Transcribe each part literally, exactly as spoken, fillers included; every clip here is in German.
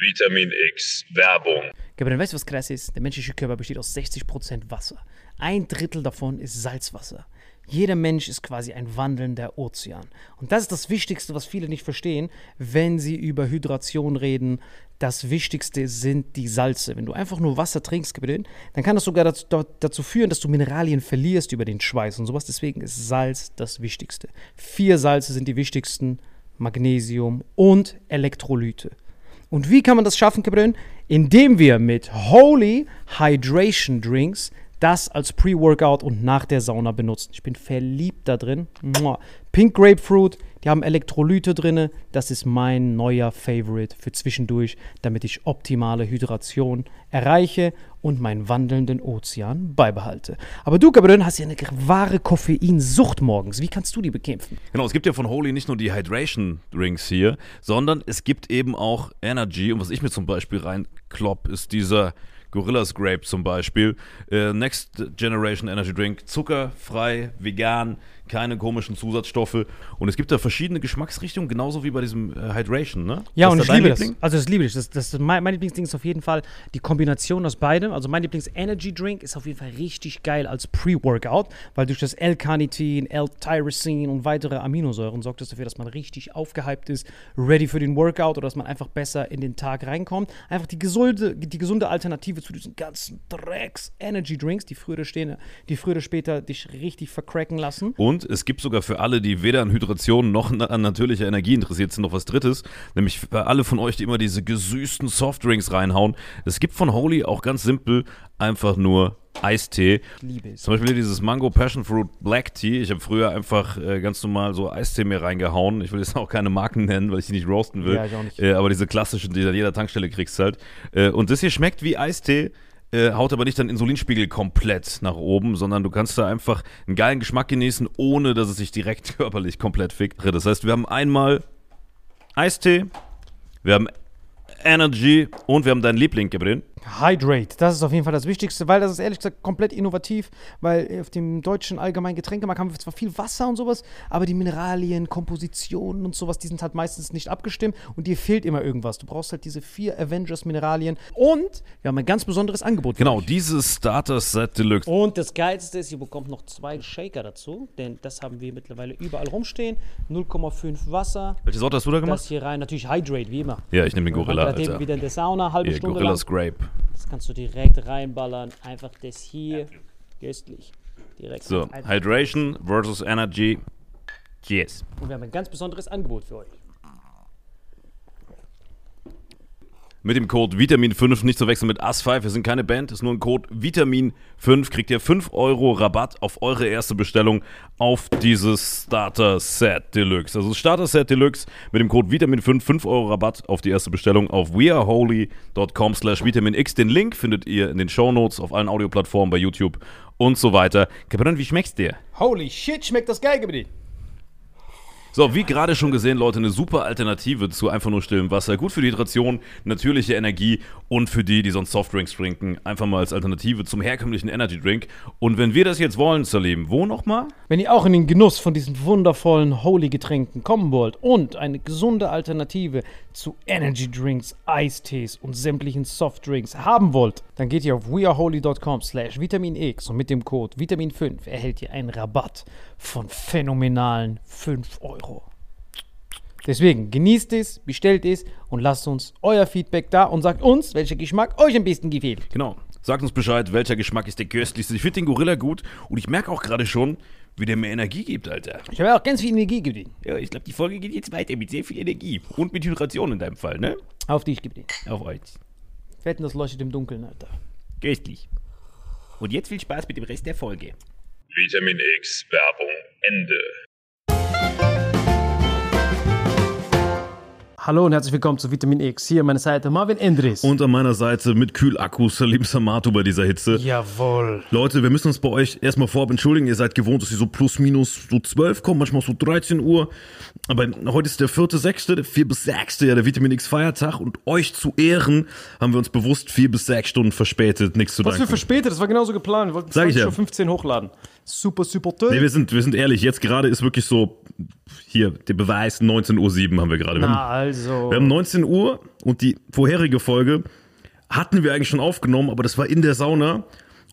Vitamin X Werbung. Ja, aber dann weißt du, was krass ist? Der menschliche Körper besteht aus sechzig Prozent Wasser. Ein Drittel davon ist Salzwasser. Jeder Mensch ist quasi ein wandelnder Ozean. Und das ist das Wichtigste, was viele nicht verstehen, wenn sie über Hydration reden. Das Wichtigste sind die Salze. Wenn du einfach nur Wasser trinkst, dann kann das sogar dazu, dazu führen, dass du Mineralien verlierst über den Schweiß und sowas. Deswegen ist Salz das Wichtigste. Vier Salze sind die wichtigsten: Magnesium und Elektrolyte. Und wie kann man das schaffen, Kabrön? Indem wir mit Holy Hydration Drinks das als Pre-Workout und nach der Sauna benutzen. Ich bin verliebt da drin. Pink Grapefruit, die haben Elektrolyte drin. Das ist mein neuer Favorite für zwischendurch, damit ich optimale Hydration erreiche und meinen wandelnden Ozean beibehalte. Aber du, Gabriel, hast ja eine wahre Koffeinsucht morgens. Wie kannst du die bekämpfen? Genau, es gibt ja von Holy nicht nur die Hydration Drinks hier, sondern es gibt eben auch Energy. Und was ich mir zum Beispiel reinklopp, ist dieser Gorillas Grape zum Beispiel, äh, Next Generation Energy Drink, zuckerfrei, vegan, keine komischen Zusatzstoffe. Und es gibt da verschiedene Geschmacksrichtungen, genauso wie bei diesem äh, Hydration, ne? Ja, und ich liebe das. Also das liebe ich. Das, das, das, mein, mein Lieblingsding ist auf jeden Fall die Kombination aus beidem. Also mein Lieblings-Energy-Drink ist auf jeden Fall richtig geil als Pre-Workout, weil durch das L-Carnitin, L-Tyrosin und weitere Aminosäuren sorgt das dafür, dass man richtig aufgehypt ist, ready für den Workout oder dass man einfach besser in den Tag reinkommt. Einfach die gesunde, die gesunde Alternative zu diesen ganzen Drecks-Energy-Drinks, die früher oder, die früher oder später dich richtig vercracken lassen. Und es gibt sogar für alle, die weder an Hydration noch an natürlicher Energie interessiert sind, noch was Drittes. Nämlich für alle von euch, die immer diese gesüßten Softdrinks reinhauen. Es gibt von Holy auch ganz simpel einfach nur Eistee. Liebe es. Zum Beispiel dieses Mango Passion Fruit Black Tea. Ich habe früher einfach äh, ganz normal so Eistee mir reingehauen. Ich will jetzt auch keine Marken nennen, weil ich die nicht roasten will. Ja, ich auch nicht. Äh, aber diese klassischen, die du an jeder Tankstelle kriegst halt. Äh, und das hier schmeckt wie Eistee. Äh, haut aber nicht deinen Insulinspiegel komplett nach oben, sondern du kannst da einfach einen geilen Geschmack genießen, ohne dass es sich direkt körperlich komplett fickt. Das heißt, wir haben einmal Eistee, wir haben Energy und wir haben deinen Liebling, Gabriel. Hydrate, das ist auf jeden Fall das Wichtigste, weil das ist ehrlich gesagt komplett innovativ, weil auf dem deutschen allgemeinen Getränkemarkt haben wir zwar viel Wasser und sowas, aber die Mineralien, Kompositionen und sowas, die sind halt meistens nicht abgestimmt und dir fehlt immer irgendwas. Du brauchst halt diese vier Avengers-Mineralien und wir haben ein ganz besonderes Angebot. Genau, dieses Starter-Set Deluxe. Und das Geilste ist, ihr bekommt noch zwei Shaker dazu, denn das haben wir mittlerweile überall rumstehen. null Komma fünf Wasser. Welche Sorte hast du da gemacht? Das hier rein, natürlich Hydrate, wie immer. Ja, ich nehme den Gorilla, Alter. Eben wieder in der Sauna, halbe yeah, Stunde Gorillas lang. Gorillas Grape. Das kannst du direkt reinballern. Einfach das hier. Göstlich. Direkt. So, Hydration versus Energy. Cheers. Und wir haben ein ganz besonderes Angebot für euch. Mit dem Code Vitamin fünf, nicht zu wechseln mit U S fünf, wir sind keine Band, ist nur ein Code Vitamin fünf, kriegt ihr fünf Euro Rabatt auf eure erste Bestellung auf dieses Starter Set Deluxe. Also Starter Set Deluxe mit dem Code Vitamin fünf, fünf Euro Rabatt auf die erste Bestellung auf weareholy.com slash Vitamin X. Den Link findet ihr in den Shownotes, auf allen Audioplattformen, bei YouTube und so weiter. Kapitän, wie schmeckt's dir? Holy shit, schmeckt das geil, Gabriel. So, wie gerade schon gesehen, Leute, eine super Alternative zu einfach nur stillem Wasser. Gut für die Hydration, natürliche Energie und für die, die sonst Softdrinks trinken. Einfach mal als Alternative zum herkömmlichen Energydrink. Und wenn wir das jetzt wollen, Salim, wo nochmal? Wenn ihr auch in den Genuss von diesen wundervollen Holy-Getränken kommen wollt und eine gesunde Alternative zu Energydrinks, Eistees und sämtlichen Softdrinks haben wollt, dann geht ihr auf weareholy.com slash Vitamin X und mit dem Code Vitamin fünf erhält ihr einen Rabatt von phänomenalen fünf Euro. Deswegen genießt es, bestellt es und lasst uns euer Feedback da und sagt uns, welcher Geschmack euch am besten gefällt. Genau, sagt uns Bescheid, welcher Geschmack ist der köstlichste. Ich finde den Gorilla gut und ich merke auch gerade schon, wie der mir Energie gibt, Alter. Ich habe auch ganz viel Energie gegeben. Ja, ich glaube, die Folge geht jetzt weiter mit sehr viel Energie und mit Hydration in deinem Fall, ne? Auf dich gebe ich. Auf euch. Fetten das leuchtet im Dunkeln, Alter. Köstlich. Und jetzt viel Spaß mit dem Rest der Folge. Vitamin X Werbung Ende. Hallo und herzlich willkommen zu Vitamin X. Hier an meiner Seite Marvin Endres. Und an meiner Seite mit Kühlakkus Salim Samatu bei dieser Hitze. Jawohl. Leute, wir müssen uns bei euch erstmal vorab entschuldigen. Ihr seid gewohnt, dass ihr so plus minus so zwölf kommt, manchmal so dreizehn Uhr. Aber heute ist der vierte sechste, der vier bis sechs ja der Vitamin X Feiertag. Und euch zu Ehren haben wir uns bewusst vier bis sechs Stunden verspätet. Nichts zu danken. Was für verspätet? Das war genauso geplant. Wir wollten zwanzig Uhr fünfzehn hochladen. Super, super toll. Nee, wir sind, wir sind ehrlich. Jetzt gerade ist wirklich so, hier, der Beweis neunzehn Uhr sieben haben wir gerade. Na, also. Also. Wir haben neunzehn Uhr und die vorherige Folge hatten wir eigentlich schon aufgenommen, aber das war in der Sauna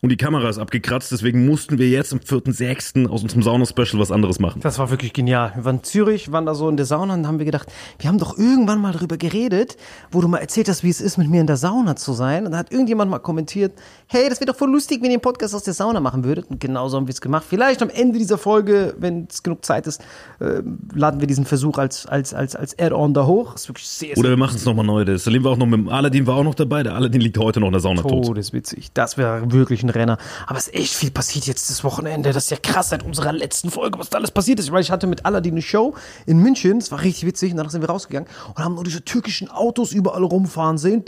und die Kamera ist abgekratzt, deswegen mussten wir jetzt am vierten sechsten aus unserem Sauna-Special was anderes machen. Das war wirklich genial. Wir waren in Zürich, waren da so in der Sauna und haben wir gedacht, wir haben doch irgendwann mal darüber geredet, wo du mal erzählt hast, wie es ist, mit mir in der Sauna zu sein. Und da hat irgendjemand mal kommentiert, hey, das wäre doch voll lustig, wenn ihr einen Podcast aus der Sauna machen würdet. Und genauso haben wir es gemacht. Vielleicht am Ende dieser Folge, wenn es genug Zeit ist, äh, laden wir diesen Versuch als, als, als, als Add-on da hoch. Das ist wirklich sehr, sehr Oder wir machen es nochmal neu. Der Salim war auch noch mit dem Aladin war auch noch dabei. Der Aladin liegt heute noch in der Sauna tot. Todeswitzig. Das wäre wirklich ein Renner. Aber es ist echt viel passiert jetzt das Wochenende. Das ist ja krass seit unserer letzten Folge, was da alles passiert ist. Ich meine, ich hatte mit Aladin eine Show in München. Das war richtig witzig. Und danach sind wir rausgegangen und haben nur diese türkischen Autos überall rumfahren sehen.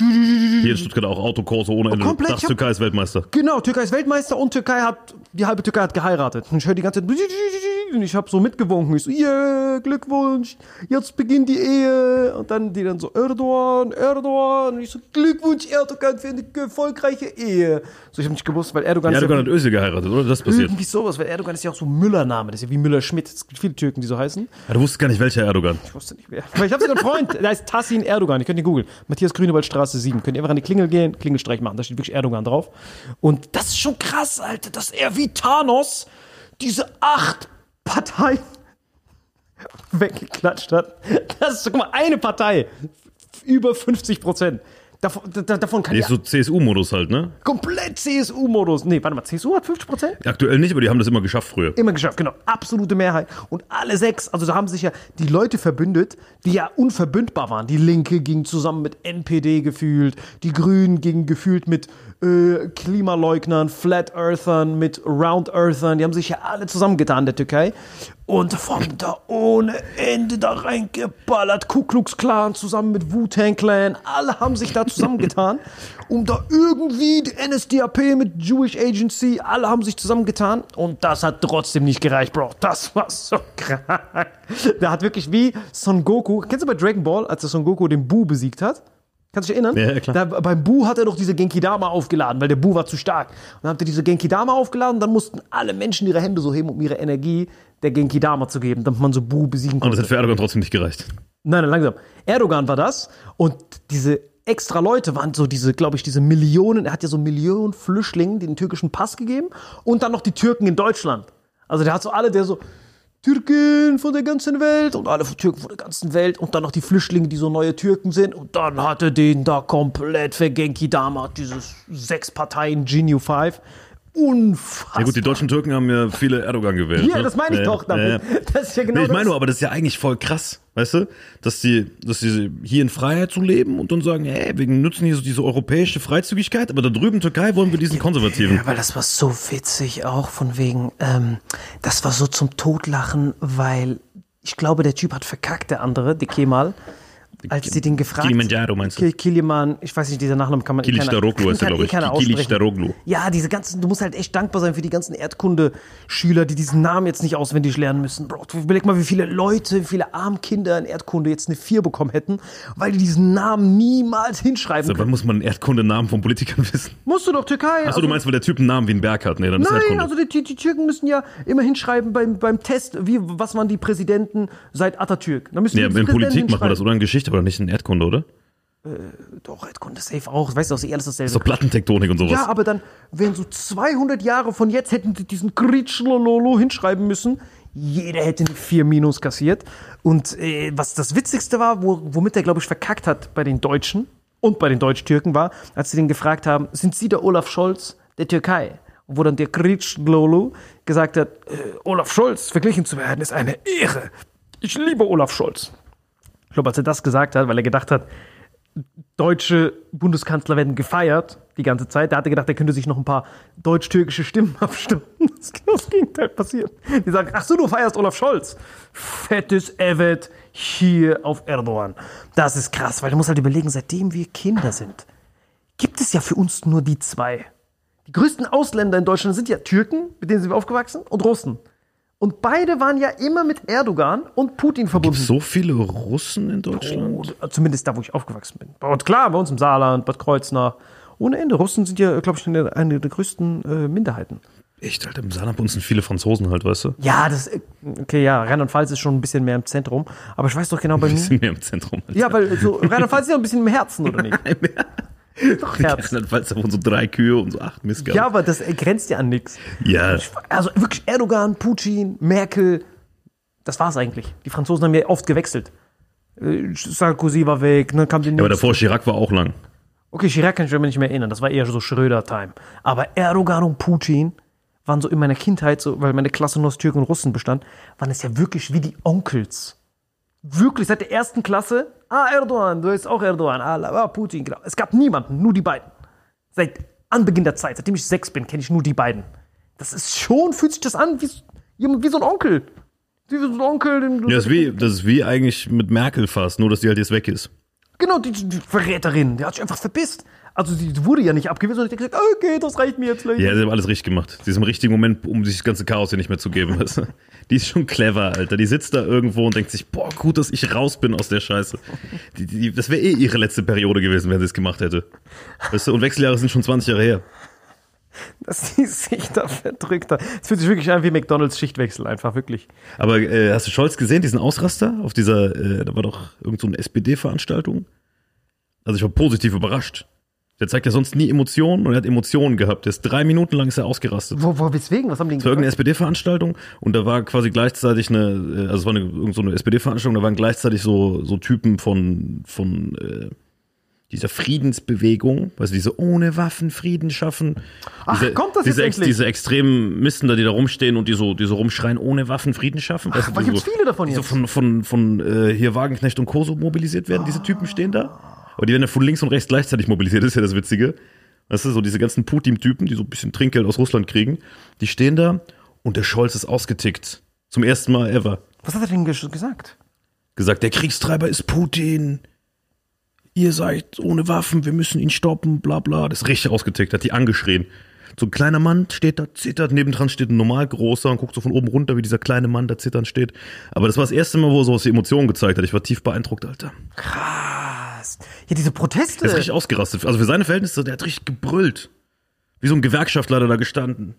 Hier in Stuttgart auch Autokurse ohne Ende. Komplett. Das Türkei ist Weltmeister. Genau, Türkei ist Weltmeister und Türkei hat, die halbe Türkei hat geheiratet. Und ich höre die ganze Zeit und ich habe so mitgewunken. Ich so, yeah, Glückwunsch, jetzt beginnt die Ehe. Und dann die dann so, Erdogan, Erdogan. Und ich so, Glückwunsch, Erdogan für eine erfolgreiche Ehe. So, ich habe nicht gewusst, weil Erdogan... Ja, Erdogan ja, hat Özil geheiratet, oder? Das passiert. Irgendwie sowas, weil Erdogan ist ja auch so Müller-Name. Das ist ja wie Müller-Schmidt. Es gibt viele Türken, die so heißen. Ja, du wusstest gar nicht, welcher Erdogan. Ich wusste nicht, wer. Aber ich habe sogar einen Freund, der heißt Tassin Erdogan. Ich könnt ihn googeln. Matthias Grünewaldstraße sieben. Könnt ihr einfach an die Klingel gehen, Klingelstreich machen. Da steht wirklich Erdogan drauf. Und das ist schon krass, Alter, dass er wie Thanos diese acht Parteien weggeklatscht hat. Das ist, guck mal, eine Partei. Über fünfzig Prozent. Davon, da, davon kann nee, ja... so C S U-Modus halt, ne? Komplett C S U-Modus. Nee, warte mal, C S U hat fünfzig Prozent? Aktuell nicht, aber die haben das immer geschafft früher. Immer geschafft, genau. Absolute Mehrheit. Und alle sechs, also da haben sich ja die Leute verbündet, die ja unverbündbar waren. Die Linke ging zusammen mit N P D gefühlt, die Grünen gingen gefühlt mit äh, Klimaleugnern, Flat Earthern, mit Round Earthern. Die haben sich ja alle zusammengetan in der Türkei. Und von da ohne Ende da reingeballert. Ku Klux Klan zusammen mit Wu-Tang Clan. Alle haben sich da zusammengetan, um da irgendwie die N S D A P mit Jewish Agency, alle haben sich zusammengetan. Und das hat trotzdem nicht gereicht, Bro. Das war so krank. Der hat wirklich wie Son Goku, kennst du bei Dragon Ball, als der Son Goku den Buu besiegt hat? Kannst du dich erinnern? Ja, klar. Da, beim Buu hat er doch diese Genkidama aufgeladen, weil der Buu war zu stark. Und dann hat er diese Genkidama aufgeladen und dann mussten alle Menschen ihre Hände so heben, um ihre Energie der Genkidama zu geben, damit man so Buu besiegen konnte. Und das hat für Erdogan trotzdem nicht gereicht. Nein, nein, langsam. Erdogan war das und diese extra Leute waren so diese, glaube ich, diese Millionen, er hat ja so Millionen Flüchtlingen den türkischen Pass gegeben und dann noch die Türken in Deutschland. Also der hat so alle, der so... Türken von der ganzen Welt und alle von Türken von der ganzen Welt und dann noch die Flüchtlinge, die so neue Türken sind und dann hat er den da komplett vergenkidama, dieses sechs Parteien Genius Five. Unfassbar. Ja gut, die deutschen Türken haben ja viele Erdogan gewählt. Ja, ne? Das meine ich äh, doch damit. Äh, das ist ja genau nee, ich meine nur, aber das ist ja eigentlich voll krass, weißt du, dass die, dass die hier in Freiheit zu leben und dann sagen, hey, wir nutzen hier so diese europäische Freizügigkeit, aber da drüben Türkei wollen wir diesen Konservativen. Ja, weil das war so witzig auch von wegen, ähm, das war so zum Totlachen, weil ich glaube, der Typ hat verkackt, der andere, der Kemal. Als sie den gefragt haben. Kilimanjaro meinst du? Kiliman, ich weiß nicht, dieser Nachname kann man nicht Kilimanjaro ist er, glaube ich. Kilimanjaro. Ja, diese ganzen, du musst halt echt dankbar sein für die ganzen Erdkunde-Schüler, die diesen Namen jetzt nicht auswendig lernen müssen. Bro, überleg mal, wie viele Leute, wie viele arme Kinder in Erdkunde jetzt eine vier bekommen hätten, weil die diesen Namen niemals hinschreiben können. Also, muss man einen Erdkunde-Namen von Politikern wissen? Musst du doch, Türkei. Achso, du meinst, weil der Typ einen Namen wie ein Berg hat? Nee, dann ist Erdkunde. Nein, also die, die Türken müssen ja immer hinschreiben beim, beim Test, wie, was waren die Präsidenten seit Atatürk. Dann müssen ja, in Politik macht man das, oder in Geschichte. Aber nicht in Erdkunde, oder? Äh, doch, Erdkunde, safe auch. Weißt du, das ist eh alles dasselbe. So Plattentektonik und sowas. Ja, aber dann wären so zweihundert Jahre von jetzt, hätten die diesen Kritschlololo hinschreiben müssen. Jeder hätte eine vier minus kassiert. Und äh, was das Witzigste war, wo, womit er, glaube ich, verkackt hat bei den Deutschen und bei den Deutsch-Türken war, als sie den gefragt haben, sind Sie der Olaf Scholz der Türkei? Wo dann der Kritschlololo gesagt hat, äh, Olaf Scholz verglichen zu werden, ist eine Ehre. Ich liebe Olaf Scholz. Ich glaube, als er das gesagt hat, weil er gedacht hat, deutsche Bundeskanzler werden gefeiert die ganze Zeit, da hat er gedacht, er könnte sich noch ein paar deutsch-türkische Stimmen abstimmen. Das ist genau das Gegenteil passiert. Die sagen, ach so, du feierst Olaf Scholz. Fettes Evet hier auf Erdogan. Das ist krass, weil du musst halt überlegen, seitdem wir Kinder sind, gibt es ja für uns nur die zwei. Die größten Ausländer in Deutschland sind ja Türken, mit denen sind wir aufgewachsen, und Russen. Und beide waren ja immer mit Erdogan und Putin verbunden. Gibt es so viele Russen in Deutschland? Oh, zumindest da, wo ich aufgewachsen bin. Und klar, bei uns im Saarland, Bad Kreuznach, ohne Ende. Russen sind ja, glaube ich, eine, eine der größten äh, Minderheiten. Echt, Alter, im Saarland sind viele Franzosen halt, weißt du? Ja, das, okay, ja, Rheinland-Pfalz ist schon ein bisschen mehr im Zentrum, aber ich weiß doch genau bei mir. Ein bisschen mehr im Zentrum. Alter. Ja, weil so, Rheinland-Pfalz ist ja ein bisschen im Herzen, oder nicht? Nein, doch, Herz. Rheinland-Pfalz, da wohnen so drei Kühe und so acht Missgaben. Ja, aber das grenzt ja an nichts. Ja. Ich, also wirklich Erdogan, Putin, Merkel, das war's eigentlich. Die Franzosen haben ja oft gewechselt. Sarkozy war weg, dann kam die nächste. Ja, aber davor Chirac war auch lang. Okay, Chirac kann ich mir nicht mehr erinnern, das war eher so Schröder-Time. Aber Erdogan und Putin waren so in meiner Kindheit, so, weil meine Klasse nur aus Türken und Russen bestand, waren es ja wirklich wie die Onkels. Wirklich, seit der ersten Klasse, ah, Erdogan, du bist auch Erdogan, ah, Putin, genau. Es gab niemanden, nur die beiden. Seit Anbeginn der Zeit, seitdem ich sechs bin, kenne ich nur die beiden. Das ist schon, fühlt sich das an wie, wie so ein Onkel. Wie so ein Onkel. Den, ja, das ist, wie, das ist wie eigentlich mit Merkel fast, nur dass die halt jetzt weg ist. Genau, die, die Verräterin, die hat sich einfach verpisst. Also sie wurde ja nicht abgewiesen und ich gesagt, okay, das reicht mir jetzt gleich. Ja, sie haben alles richtig gemacht. Sie ist im richtigen Moment, um sich das ganze Chaos hier nicht mehr zu geben. Weißt du? Die ist schon clever, Alter. Die sitzt da irgendwo und denkt sich, boah, gut, dass ich raus bin aus der Scheiße. Die, die, das wäre eh ihre letzte Periode gewesen, wenn sie es gemacht hätte. Weißt du? Und Wechseljahre sind schon zwanzig Jahre her. Dass sie sich da verdrückt hat. Es fühlt sich wirklich an wie McDonalds Schichtwechsel, einfach wirklich. Aber äh, hast du Scholz gesehen, diesen Ausraster? Auf dieser, äh, da war doch irgend so eine S P D-Veranstaltung. Also ich war positiv überrascht. Der zeigt ja sonst nie Emotionen und er hat Emotionen gehabt. Der ist drei Minuten lang ist er ausgerastet. Wo, wo, weswegen? Was haben die denn? Es war irgendeine S P D-Veranstaltung und da war quasi gleichzeitig eine, also es war eine, irgend so eine S P D-Veranstaltung, da waren gleichzeitig so, so Typen von, von äh, dieser Friedensbewegung, weißt du, diese ohne Waffen Frieden schaffen. Ach, diese, kommt das diese jetzt ex, Diese extremen Misten da, die da rumstehen und die so, die so rumschreien, ohne Waffen Frieden schaffen. Ach, da gibt's so, viele davon die jetzt. Die so von, von, von, von äh, hier Wagenknecht und Koso mobilisiert werden, oh. Diese Typen stehen da. Aber die werden ja von links und rechts gleichzeitig mobilisiert, das ist ja das Witzige. Das ist so diese ganzen Putin-Typen, die so ein bisschen Trinkgeld aus Russland kriegen, die stehen da und der Scholz ist ausgetickt. Zum ersten Mal ever. Was hat er denn gesagt? Gesagt, der Kriegstreiber ist Putin. Ihr seid ohne Waffen, wir müssen ihn stoppen, bla bla. Das ist richtig ausgetickt, hat die angeschrien. So ein kleiner Mann steht da, zittert, nebendran steht ein normal großer und guckt so von oben runter, wie dieser kleine Mann da zitternd steht. Aber das war das erste Mal, wo er sowas wie Emotionen gezeigt hat. Ich war tief beeindruckt, Alter. Krass. Ja, diese Proteste. Der ist richtig ausgerastet. Also für seine Verhältnisse, der hat richtig gebrüllt. Wie so ein Gewerkschaftler da gestanden.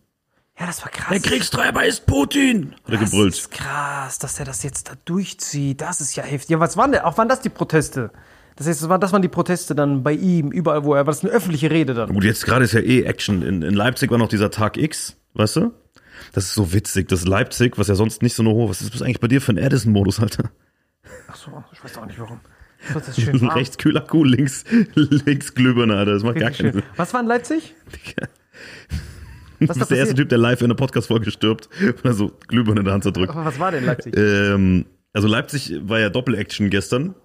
Ja, das war krass. Der Kriegstreiber ist Putin, hat er gebrüllt. Das ist krass, dass der das jetzt da durchzieht. Das ist ja heftig. Ja, was waren denn? Auch waren das die Proteste? Das heißt, das waren die Proteste dann bei ihm, überall wo er war. Das ist eine öffentliche Rede dann. Gut, jetzt gerade ist ja eh Action. In, in Leipzig war noch dieser Tag X, weißt du? Das ist so witzig, dass Leipzig, was ja sonst nicht so eine hohe... Was ist das eigentlich bei dir für ein Addison-Modus, Alter? Ach so, ich weiß auch nicht, warum. Das ist schön warm. Rechts kühler Kuh, links, links Glühbirne, Alter. Das macht richtig gar keinen schön. Sinn. Was war in Leipzig? Was das ist der erste Typ, der live in einer Podcast-Folge stirbt, weil er so Glühbirne in der Hand zerdrückt. Aber was war denn in Leipzig? Ähm, also Leipzig war ja Doppel-Action gestern.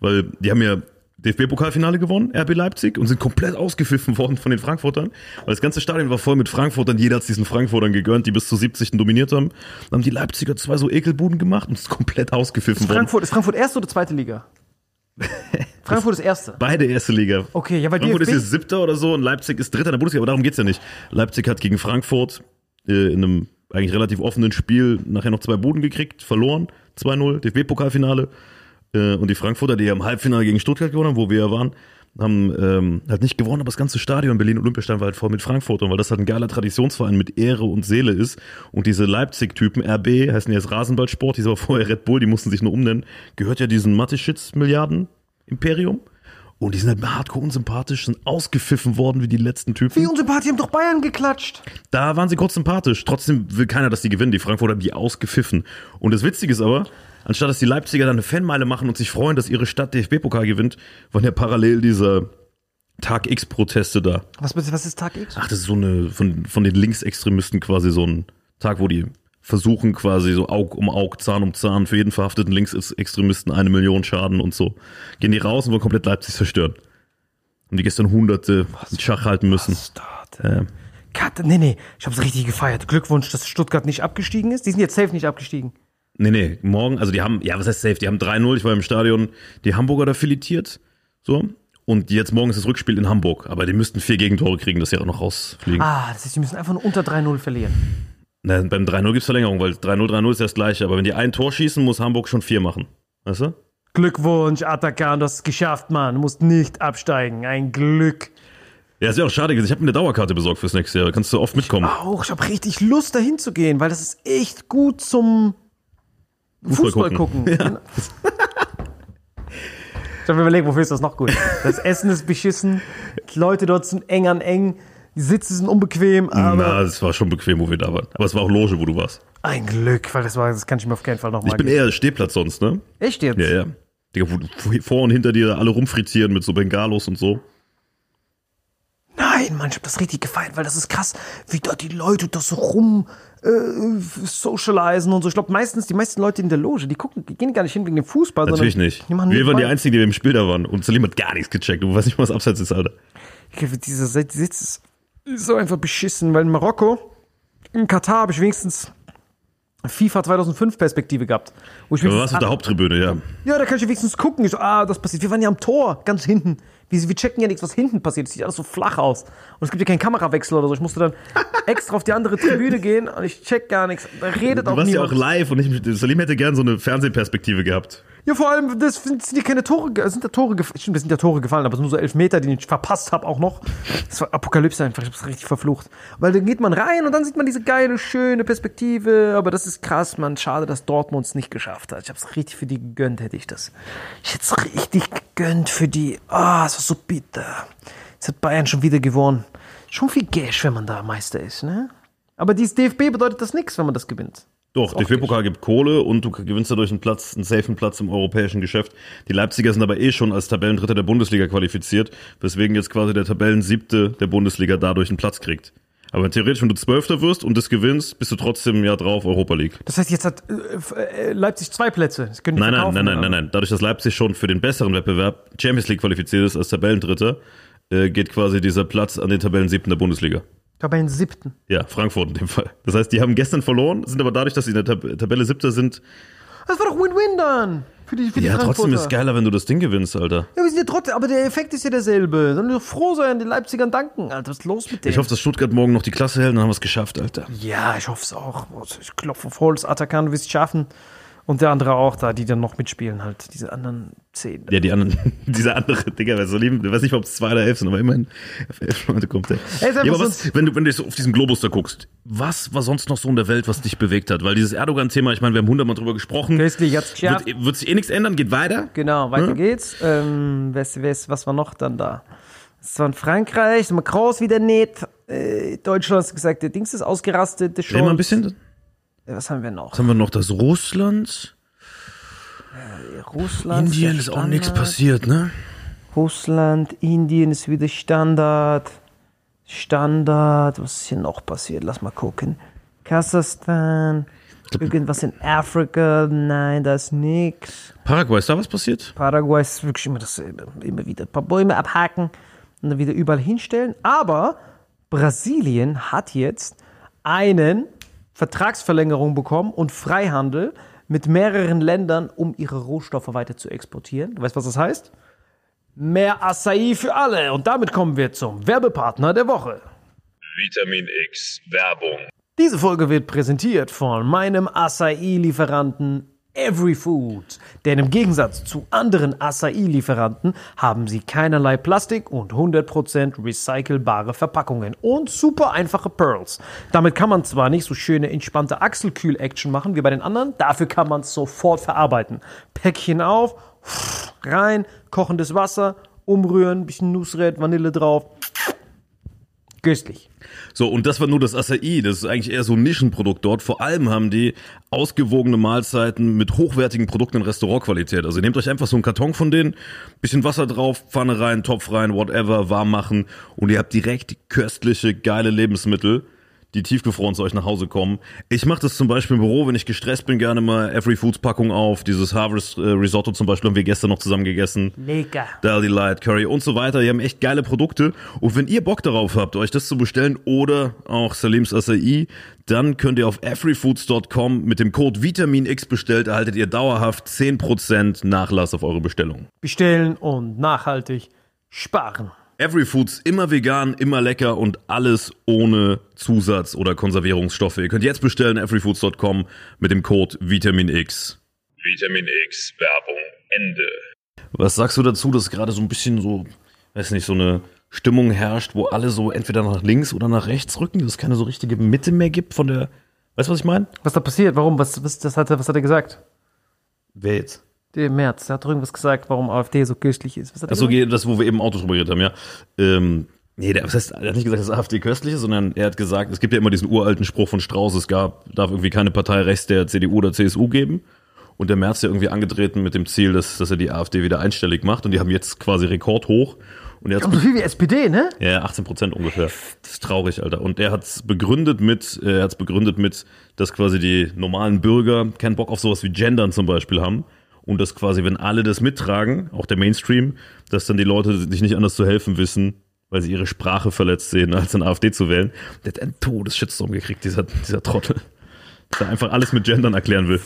Weil die haben ja D F B-Pokalfinale gewonnen, R B Leipzig, und sind komplett ausgepfiffen worden von den Frankfurtern. Weil das ganze Stadion war voll mit Frankfurtern. Jeder hat es diesen Frankfurtern gegönnt, die bis zur siebzigsten dominiert haben. Dann haben die Leipziger zwei so Ekelbuden gemacht und es ist komplett ausgepfiffen worden. Frankfurt, ist Frankfurt erste oder zweite Liga? Frankfurt ist erste. Beide erste Liga. Okay, ja, weil Frankfurt D F B ist jetzt siebter oder so und Leipzig ist dritter in der Bundesliga, aber darum geht's ja nicht. Leipzig hat gegen Frankfurt äh, in einem eigentlich relativ offenen Spiel nachher noch zwei Buden gekriegt, verloren, zwei null, D F B-Pokalfinale. Und die Frankfurter, die im Halbfinale gegen Stuttgart gewonnen haben, wo wir ja waren, haben ähm, halt nicht gewonnen, aber das ganze Stadion Berlin-Olympiastadion war halt voll mit Frankfurtern, weil das halt ein geiler Traditionsverein mit Ehre und Seele ist. Und diese Leipzig-Typen, R B, heißen jetzt Rasenballsport, die sind aber vorher Red Bull, die mussten sich nur umnennen, gehört ja diesen Mateschitz-Milliarden-Imperium. Und die sind halt hardcore unsympathisch, sind ausgepfiffen worden wie die letzten Typen. Wie unsympathisch, die haben doch Bayern geklatscht. Da waren sie kurz sympathisch, trotzdem will keiner, dass die gewinnen. Die Frankfurter haben die ausgepfiffen. Und das Witzige ist aber, anstatt dass die Leipziger dann eine Fanmeile machen und sich freuen, dass ihre Stadt D F B-Pokal gewinnt, waren ja parallel diese Tag-X-Proteste da. Was, was ist Tag-X? Ach, das ist so eine, von, von den Linksextremisten quasi so ein Tag, wo die versuchen quasi so Aug um Aug, Zahn um Zahn, für jeden verhafteten Linksextremisten eine Million Schaden und so. Gehen die raus und wollen komplett Leipzig zerstören. Und die gestern Hunderte was in Schach halten müssen. Ähm. Kat, nee, nee, ich hab's richtig gefeiert. Glückwunsch, dass Stuttgart nicht abgestiegen ist. Die sind jetzt safe nicht abgestiegen. Nee, nee, morgen, also die haben, ja, was heißt safe? Die haben drei null, ich war im Stadion, die Hamburger da filetiert, so. Und jetzt morgen ist das Rückspiel in Hamburg, aber die müssten vier Gegentore kriegen, dass sie auch noch rausfliegen. Ah, das heißt, die müssen einfach nur unter drei null verlieren. Na, beim drei null gibt's Verlängerung, weil drei null, drei null ist ja das Gleiche, aber wenn die ein Tor schießen, muss Hamburg schon vier machen, weißt du? Glückwunsch, Atakan, du hast es geschafft, Mann, du musst nicht absteigen, ein Glück. Ja, ist ja auch schade gewesen. Ich habe mir eine Dauerkarte besorgt fürs nächste Jahr. Kannst du oft mitkommen. Ich auch. Ich habe richtig Lust, da hinzugehen, weil das ist echt gut zum Fußball, Fußball gucken. gucken. Ja. Ich habe mir überlegt, wofür ist das noch gut? Das Essen ist beschissen, die Leute dort sind eng an eng, die Sitze sind unbequem. Aber na, es war schon bequem, wo wir da waren. Aber es war auch Loge, wo du warst. Ein Glück, weil das war, das kann ich mir auf keinen Fall nochmal. Ich bin geben. eher Stehplatz sonst, ne? Echt jetzt? Ja, ja. Digga, wo vor und hinter dir alle rumfrittieren mit so Bengalos und so. Nein, Mann, ich hab das richtig gefeiert, weil das ist krass, wie dort die Leute das so rum äh, socialisen und so. Ich glaube, meistens, die meisten Leute in der Loge, die gucken, die gehen gar nicht hin wegen dem Fußball. Natürlich nicht. Wir waren die Einzigen, die im Spiel da waren. Und Salim hat gar nichts gecheckt. Du weißt nicht, was abseits ist, Alter. Dieser Sitz ist so einfach beschissen, weil in Marokko, in Katar habe ich wenigstens FIFA zweitausendfünf Perspektive gehabt. Wo ich Aber warst du auf der Haupttribüne, ja. Ja, da kann ich wenigstens gucken. Ich so, ah, das passiert. Wir waren ja am Tor, ganz hinten. Wir, wir checken ja nichts, was hinten passiert. Es sieht alles so flach aus. Und es gibt ja keinen Kamerawechsel oder so. Ich musste dann extra auf die andere Tribüne gehen und ich check gar nichts. Da redet du auch niemand. Du warst ja auch live und ich, Salim hätte gern so eine Fernsehperspektive gehabt. Ja, vor allem, das sind ja keine Tore, sind da Tore gefallen. Stimmt, das sind ja Tore gefallen, aber es sind nur so Elfmeter, die ich verpasst habe auch noch. Das war Apokalypse einfach, ich hab's richtig verflucht. Weil dann geht man rein und dann sieht man diese geile, schöne Perspektive. Aber das ist krass, Mann. Schade, dass Dortmund es nicht geschafft hat. Ich hab's richtig für die gegönnt, hätte ich das. Ich hätte es richtig gegönnt für die. Ah, es war so bitter. Jetzt hat Bayern schon wieder gewonnen. Schon viel Cash, wenn man da Meister ist, ne? Aber dieses D F B bedeutet das nichts, wenn man das gewinnt. Doch, D F B-Pokal gibt Kohle und du gewinnst dadurch einen Platz, einen safen Platz im europäischen Geschäft. Die Leipziger sind aber eh schon als Tabellendritter der Bundesliga qualifiziert, weswegen jetzt quasi der Tabellensiebte der Bundesliga dadurch einen Platz kriegt. Aber theoretisch, wenn du Zwölfter wirst und das gewinnst, bist du trotzdem ein Jahr drauf Europa League. Das heißt, jetzt hat äh, Leipzig zwei Plätze. Das können die nein, nein, nein, nein, nein, nein. Dadurch, dass Leipzig schon für den besseren Wettbewerb Champions League qualifiziert ist als Tabellendritter, äh, geht quasi dieser Platz an den Tabellensiebten der Bundesliga. Aber den siebten. Ja, Frankfurt in dem Fall. Das heißt, die haben gestern verloren, sind aber dadurch, dass sie in der Tab- Tabelle siebter sind. Das war doch Win-Win dann. Für die, für die ja, Frankfurter. Trotzdem ist es geiler, wenn du das Ding gewinnst, Alter. Ja, wir sind ja trotzdem, aber der Effekt ist ja derselbe. Sollen wir doch froh sein, den Leipzigern danken, Alter. Was ist los mit denen? Ich hoffe, dass Stuttgart morgen noch die Klasse hält, dann haben wir es geschafft, Alter. Ja, ich hoffe es auch. Ich klopfe auf Holz, Atakan, wir es schaffen. Und der andere auch da, die dann noch mitspielen halt, diese anderen zehn. Ja, die anderen, diese andere, Digga, weiß nicht, ob es zwei oder elf sind, aber immerhin auf elf Leute kommt, ey. ey ja, aber was, wenn du, wenn du so auf diesen Globus da guckst, was war sonst noch so in der Welt, was dich bewegt hat? Weil dieses Erdogan-Thema, ich meine, wir haben hundertmal drüber gesprochen. Christlich, hat's geschafft. Wird, wird sich eh nichts ändern, geht weiter. Genau, weiter hm? geht's. Ähm, was, was, was war noch dann da? Es war in Frankreich, Macron ist wieder nicht. Äh, Deutschland hat gesagt, der Dings ist ausgerastet, der Scholz. Mal ein bisschen... Was haben wir noch? Was haben wir noch? Das Russland. Ja, Russland. Indien ist, ist auch nichts passiert, ne? Russland, Indien ist wieder Standard. Standard. Was ist hier noch passiert? Lass mal gucken. Kasachstan. Irgendwas in Afrika. Nein, da ist nichts. Paraguay, ist da was passiert? Paraguay ist wirklich immer dasselbe. Immer wieder ein paar Bäume abhaken und dann wieder überall hinstellen. Aber Brasilien hat jetzt einen... Vertragsverlängerung bekommen und Freihandel mit mehreren Ländern, um ihre Rohstoffe weiter zu exportieren. Du weißt, was das heißt? Mehr Acai für alle. Und damit kommen wir zum Werbepartner der Woche. Vitamin X Werbung. Diese Folge wird präsentiert von meinem Acai-Lieferanten Everyfood. Denn im Gegensatz zu anderen Acai-Lieferanten haben sie keinerlei Plastik und hundert Prozent recycelbare Verpackungen und super einfache Pearls. Damit kann man zwar nicht so schöne, entspannte Achselkühl-Action machen wie bei den anderen, dafür kann man es sofort verarbeiten. Päckchen auf, rein, kochendes Wasser, umrühren, bisschen Nussret, Vanille drauf. Göstlich. So, und das war nur das Acai, das ist eigentlich eher so ein Nischenprodukt dort. Vor allem haben die ausgewogene Mahlzeiten mit hochwertigen Produkten in Restaurantqualität. Also ihr nehmt euch einfach so einen Karton von denen, bisschen Wasser drauf, Pfanne rein, Topf rein, whatever, warm machen und ihr habt direkt köstliche, geile Lebensmittel, die tiefgefroren zu euch nach Hause kommen. Ich mache das zum Beispiel im Büro, wenn ich gestresst bin, gerne mal Everyfoods-Packung auf. Dieses Harvest äh, Risotto zum Beispiel haben wir gestern noch zusammen gegessen. Lecker. Daily Light Curry und so weiter. Die haben echt geile Produkte. Und wenn ihr Bock darauf habt, euch das zu bestellen oder auch Salims Acai, dann könnt ihr auf everyfoods Punkt com mit dem Code Vitamin X bestellt, erhaltet ihr dauerhaft zehn Prozent Nachlass auf eure Bestellung. Bestellen und nachhaltig sparen. Everyfoods, immer vegan, immer lecker und alles ohne Zusatz oder Konservierungsstoffe. Ihr könnt jetzt bestellen everyfoods Punkt com mit dem Code Vitamin X. Vitamin X, Werbung, Ende. Was sagst du dazu, dass gerade so ein bisschen so, weiß nicht, so eine Stimmung herrscht, wo alle so entweder nach links oder nach rechts rücken, dass es keine so richtige Mitte mehr gibt von der, weißt du, was ich meine? Was da passiert? Warum? Was, was, das hat, was hat er gesagt? Wer jetzt? Der Merz, der hat doch irgendwas gesagt, warum AfD so köstlich ist. Was hat er Achso, gesagt? Das, wo wir eben Autos drüber geredet haben, ja. Ähm, nee, der, das heißt, er hat nicht gesagt, dass AfD köstlich ist, sondern er hat gesagt, es gibt ja immer diesen uralten Spruch von Strauß, es gab, darf irgendwie keine Partei rechts der C D U oder C S U geben. Und der Merz ist ja irgendwie angetreten mit dem Ziel, dass, dass er die AfD wieder einstellig macht. Und die haben jetzt quasi rekordhoch. Und er hat's so viel wie S P D, ne? Ja, achtzehn Prozent ungefähr. Das ist traurig, Alter. Und er hat's begründet mit, er hat's begründet mit, dass quasi die normalen Bürger keinen Bock auf sowas wie Gendern zum Beispiel haben. Und dass quasi, wenn alle das mittragen, auch der Mainstream, dass dann die Leute sich nicht anders zu helfen wissen, weil sie ihre Sprache verletzt sehen, als dann AfD zu wählen. Der hat einen Todesshitstorm gekriegt, dieser, dieser Trottel. Dass er einfach alles mit Gendern erklären will.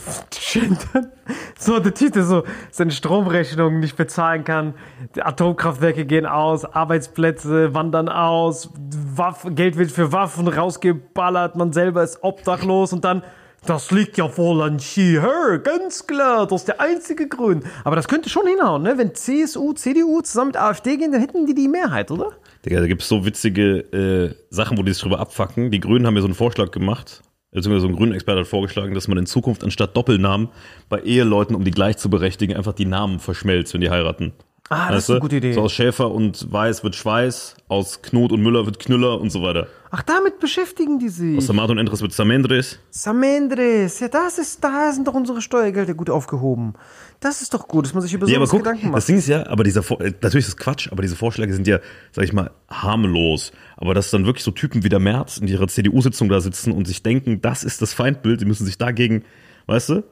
Gendern? So, der Titel so, seine Stromrechnung nicht bezahlen kann, die Atomkraftwerke gehen aus, Arbeitsplätze wandern aus, Waffen, Geld wird für Waffen rausgeballert, man selber ist obdachlos und dann, das liegt ja wohl an Chirac, ganz klar, das ist der einzige Grund. Aber das könnte schon hinhauen, ne? Wenn C S U, C D U zusammen mit AfD gehen, dann hätten die die Mehrheit, oder? Digga, da gibt es so witzige äh, Sachen, wo die sich drüber abfacken. Die Grünen haben ja so einen Vorschlag gemacht, beziehungsweise so ein Grünen-Experte hat vorgeschlagen, dass man in Zukunft anstatt Doppelnamen bei Eheleuten, um die gleich zu berechtigen, einfach die Namen verschmelzt, wenn die heiraten. Ah, das weißt ist eine gute Idee. So aus Schäfer und Weiß wird Schweiß, aus Knot und Müller wird Knüller und so weiter. Ach, damit beschäftigen die sich. Aus Samato und Endres wird Samendres. Samendres, ja, das ist, da sind doch unsere Steuergelder gut aufgehoben. Das ist doch gut, dass man sich über so ja, was Gedanken macht. Das Ding ist ja, aber dieser, natürlich ist das Quatsch, aber diese Vorschläge sind ja, sag ich mal, harmlos. Aber dass dann wirklich so Typen wie der Merz in ihrer C D U-Sitzung da sitzen und sich denken, das ist das Feindbild, die müssen sich dagegen, weißt du?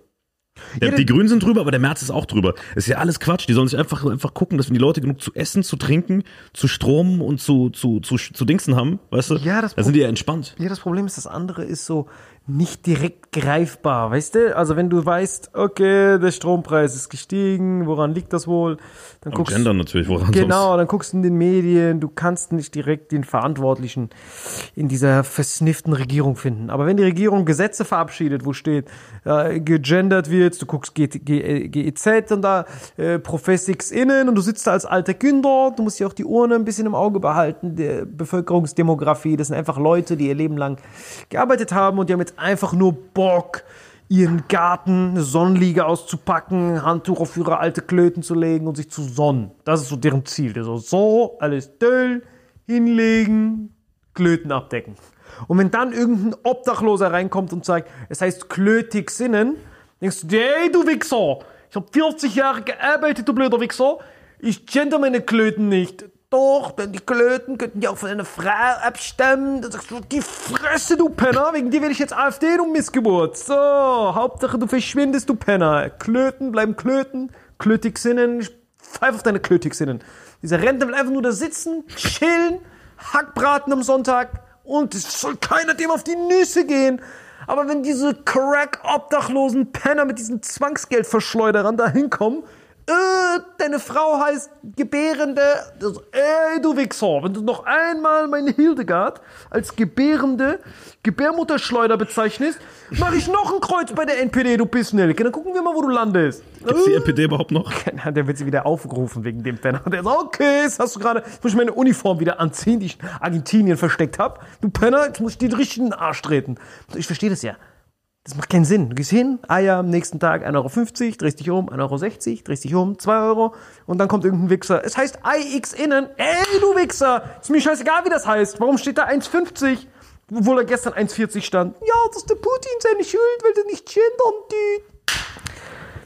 Der, ja, die Grünen sind drüber, aber der Merz ist auch drüber. Das ist ja alles Quatsch. Die sollen sich einfach, einfach gucken, dass wenn die Leute genug zu essen, zu trinken, zu Strom und zu, zu, zu, zu Dingsen haben, weißt du, ja, das Pro- da sind die ja entspannt. Ja, das Problem ist, das andere ist so nicht direkt greifbar, weißt du? Also wenn du weißt, okay, der Strompreis ist gestiegen, woran liegt das wohl? Dann guckst, Gender natürlich, woran Genau, sonst? Dann guckst du in den Medien, du kannst nicht direkt den Verantwortlichen in dieser versnifften Regierung finden. Aber wenn die Regierung Gesetze verabschiedet, wo steht, äh, gegendert wird, du guckst G E Z und da äh, Professor X innen und du sitzt da als alter Günder, du musst ja auch die Urne ein bisschen im Auge behalten, die Bevölkerungsdemografie, das sind einfach Leute, die ihr Leben lang gearbeitet haben und die haben jetzt einfach nur Bock, ihren Garten, eine Sonnenliege auszupacken, Handtuch auf ihre alte Klöten zu legen und sich zu sonnen. Das ist so deren Ziel. Also so, alles döll, hinlegen, Klöten abdecken. Und wenn dann irgendein Obdachloser reinkommt und sagt, es heißt klötig sinnen, denkst du, hey du Wichser, ich habe vierzig Jahre gearbeitet, du blöder Wichser, ich gender meine Klöten nicht. Doch, denn die Klöten könnten ja auch von einer Frau abstammen. Dann sagst du, die Fresse, du Penner, wegen dir werde ich jetzt AfD, du Missgeburt. So, Hauptsache du verschwindest, du Penner. Klöten bleiben Klöten, klötig sinnen, pfeif auf deine klötig sinnen. Dieser Rentner will einfach nur da sitzen, chillen, Hackbraten am Sonntag und es soll keiner dem auf die Nüsse gehen. Aber wenn diese Crack-obdachlosen Penner mit diesen Zwangsgeldverschleuderern da hinkommen, Äh, deine Frau heißt Gebärende. Also, ey, du Wichser, wenn du noch einmal meine Hildegard als Gebärende Gebärmutterschleuder bezeichnest, mache ich noch ein Kreuz bei der N P D, du Bissnelke. Dann gucken wir mal, wo du landest. Gibt's die N P D überhaupt noch? Na, der wird sie wieder aufgerufen wegen dem Penner. Der sagt, okay, jetzt hast du gerade, jetzt muss ich meine Uniform wieder anziehen, die ich in Argentinien versteckt habe. Du Penner, jetzt muss ich den richtigen Arsch treten. Ich verstehe das ja. Das macht keinen Sinn. Du gehst hin, Eier am nächsten Tag ein Euro fünfzig, drehst dich um, ein Euro sechzig, drehst dich um, zwei Euro und dann kommt irgendein Wichser. Es heißt Ei X innen. Ey, du Wichser! Ist mir scheißegal, wie das heißt. Warum steht da eins fünfzig? Obwohl da gestern eins vierzig stand. Ja, das ist der Putin, seine Schuld, weil der nicht gendern tut.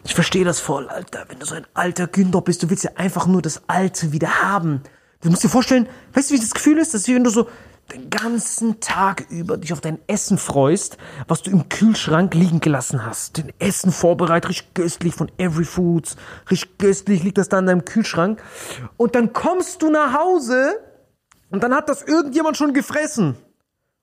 Ich verstehe das voll, Alter. Wenn du so ein alter Günder bist, du willst ja einfach nur das Alte wieder haben. Du musst dir vorstellen, weißt du, wie das Gefühl ist? Das ist wie wenn du so den ganzen Tag über dich auf dein Essen freust, was du im Kühlschrank liegen gelassen hast. Den Essen vorbereitet, richtig köstlich von Every Foods, richtig köstlich liegt das da in deinem Kühlschrank. Und dann kommst du nach Hause und dann hat das irgendjemand schon gefressen.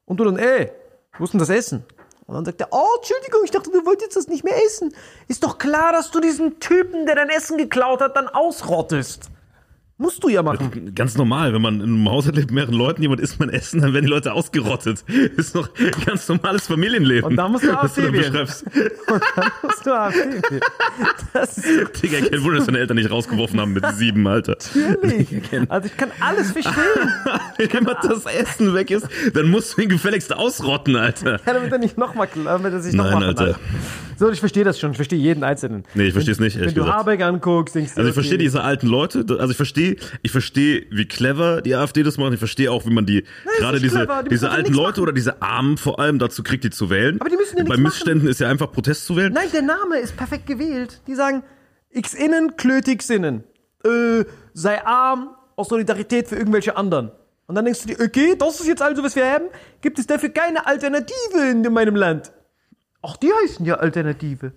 Und du dann, ey, wo ist denn das Essen? Und dann sagt er, oh, Entschuldigung, ich dachte, du wolltest das nicht mehr essen. Ist doch klar, dass du diesen Typen, der dein Essen geklaut hat, dann ausrottest. Musst du ja machen. Ganz normal, wenn man in einem Haushalt lebt, mehreren Leuten, jemand isst man Essen, dann werden die Leute ausgerottet. Ist doch ein ganz normales Familienleben. Und da musst du A F D wählen. Und dann musst du A F D wählen. Das ist Digga, kein Wunder, dass deine Eltern nicht rausgeworfen haben mit sieben, Alter. Natürlich. Also ich kann alles verstehen. Wenn jemand das Essen weg ist, dann musst du ihn gefälligst ausrotten, Alter. Ja, damit er nicht nochmal, damit er sich nochmal. Nein, Alter. Hat. So, ich verstehe das schon. Ich verstehe jeden Einzelnen. Nee, ich verstehe es nicht. Wenn du Habeck anguckst, denkst du... Also ich verstehe okay. diese alten Leute. Also ich verstehe Ich verstehe, wie clever die A F D das macht. Ich verstehe auch, wie man die, Nein, gerade diese, die diese alten ja Leute machen. Oder diese Armen vor allem dazu kriegt, die zu wählen. Aber die müssen ja nichts machen. Bei Missständen ist ja einfach Protest zu wählen. Nein, der Name ist perfekt gewählt. Die sagen, X-Innen, Klötig-Sinnen. Äh, sei arm aus Solidarität für irgendwelche anderen. Und dann denkst du dir, okay, das ist jetzt also, was wir haben. Gibt es dafür keine Alternative in meinem Land? Ach, die heißen ja Alternative.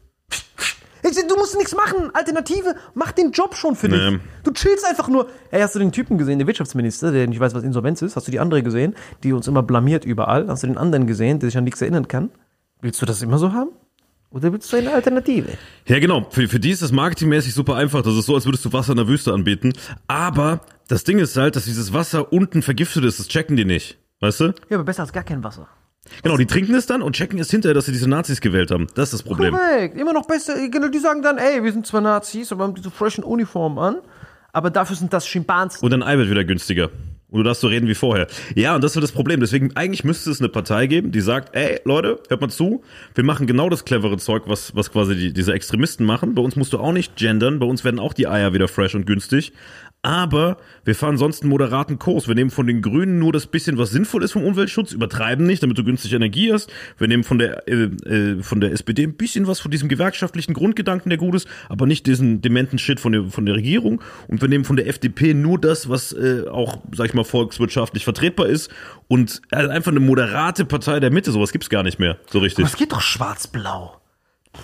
Du musst nichts machen. Alternative, mach den Job schon für dich. Nee. Du chillst einfach nur. Ey, hast du den Typen gesehen, den Wirtschaftsminister, der nicht weiß, was Insolvenz ist? Hast du die andere gesehen, die uns immer blamiert überall? Hast du den anderen gesehen, der sich an nichts erinnern kann? Willst du das immer so haben? Oder willst du eine Alternative? Ja, genau. Für, für die ist das marketingmäßig super einfach. Das ist so, als würdest du Wasser in der Wüste anbieten. Aber das Ding ist halt, dass dieses Wasser unten vergiftet ist. Das checken die nicht. Weißt du? Ja, aber besser als gar kein Wasser. Genau, die trinken es dann und checken es hinterher, dass sie diese Nazis gewählt haben. Das ist das Problem. Korrekt, immer noch besser. Die sagen dann, ey, wir sind zwar Nazis, aber haben diese freshen Uniformen an, aber dafür sind das Schimpansen. Und dann Ei wird wieder günstiger. Und du darfst so reden wie vorher. Ja, und das ist das Problem. Deswegen, eigentlich müsste es eine Partei geben, die sagt, ey, Leute, hört mal zu, wir machen genau das clevere Zeug, was, was quasi die, diese Extremisten machen. Bei uns musst du auch nicht gendern, bei uns werden auch die Eier wieder fresh und günstig. Aber wir fahren sonst einen moderaten Kurs. Wir nehmen von den Grünen nur das bisschen, was sinnvoll ist vom Umweltschutz, übertreiben nicht, damit du günstig Energie hast. Wir nehmen von der äh, äh, von der S P D ein bisschen was von diesem gewerkschaftlichen Grundgedanken, der gut ist, aber nicht diesen dementen Shit von der, von der Regierung. Und wir nehmen von der F D P nur das, was äh, auch, sag ich mal, volkswirtschaftlich vertretbar ist. Und also einfach eine moderate Partei der Mitte. Sowas gibt's gar nicht mehr, so richtig. Aber es geht doch schwarz-blau.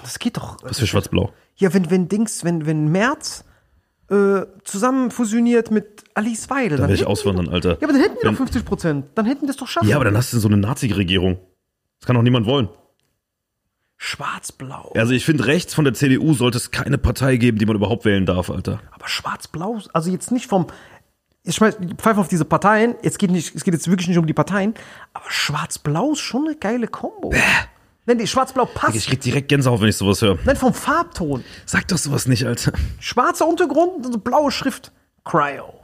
Das geht doch... Was für schwarz-blau? Ja, wenn, wenn Dings, wenn, wenn Merz... Äh, zusammen fusioniert mit Alice Weidel. Da werde ich auswandern, Alter. Ja, aber dann hätten wir doch fünfzig Prozent. Dann hätten wir es doch schaffen. Ja, aber dann hast du so eine Nazi-Regierung. Das kann doch niemand wollen. Schwarz-Blau. Also ich finde, rechts von der C D U sollte es keine Partei geben, die man überhaupt wählen darf, Alter. Aber Schwarz-Blau, also jetzt nicht vom... Ich schmeiß Pfeife auf diese Parteien. Jetzt geht nicht, es geht jetzt wirklich nicht um die Parteien. Aber Schwarz-Blau ist schon eine geile Kombo. Bäh. Wenn die Schwarz-Blau passt. Ich krieg direkt Gänsehaut, wenn ich sowas höre. Nein, vom Farbton. Sag doch sowas nicht, Alter. Schwarzer Untergrund und so blaue Schrift. Cryo.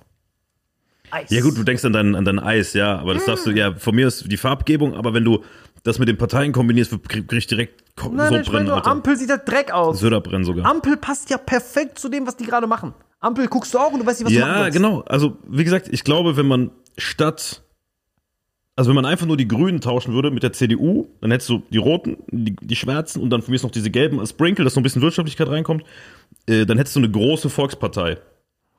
Eis. Ja gut, du denkst an dein, an dein Eis, ja. Aber das mm. darfst du, ja, von mir ist die Farbgebung. Aber wenn du das mit den Parteien kombinierst, krieg ich direkt Ko- nein, so nein, brennen, ich mein, Alter. Ampel sieht ja Dreck aus. Söder brennen sogar. Ampel passt ja perfekt zu dem, was die gerade machen. Ampel guckst du auch und du weißt nicht, was ja, du machen willst. Ja, genau. Also, wie gesagt, ich glaube, wenn man statt... Also wenn man einfach nur die Grünen tauschen würde mit der C D U, dann hättest du die Roten, die, die Schwarzen und dann von mir ist noch diese Gelben als Sprinkle, dass so ein bisschen Wirtschaftlichkeit reinkommt. Äh, dann hättest du eine große Volkspartei.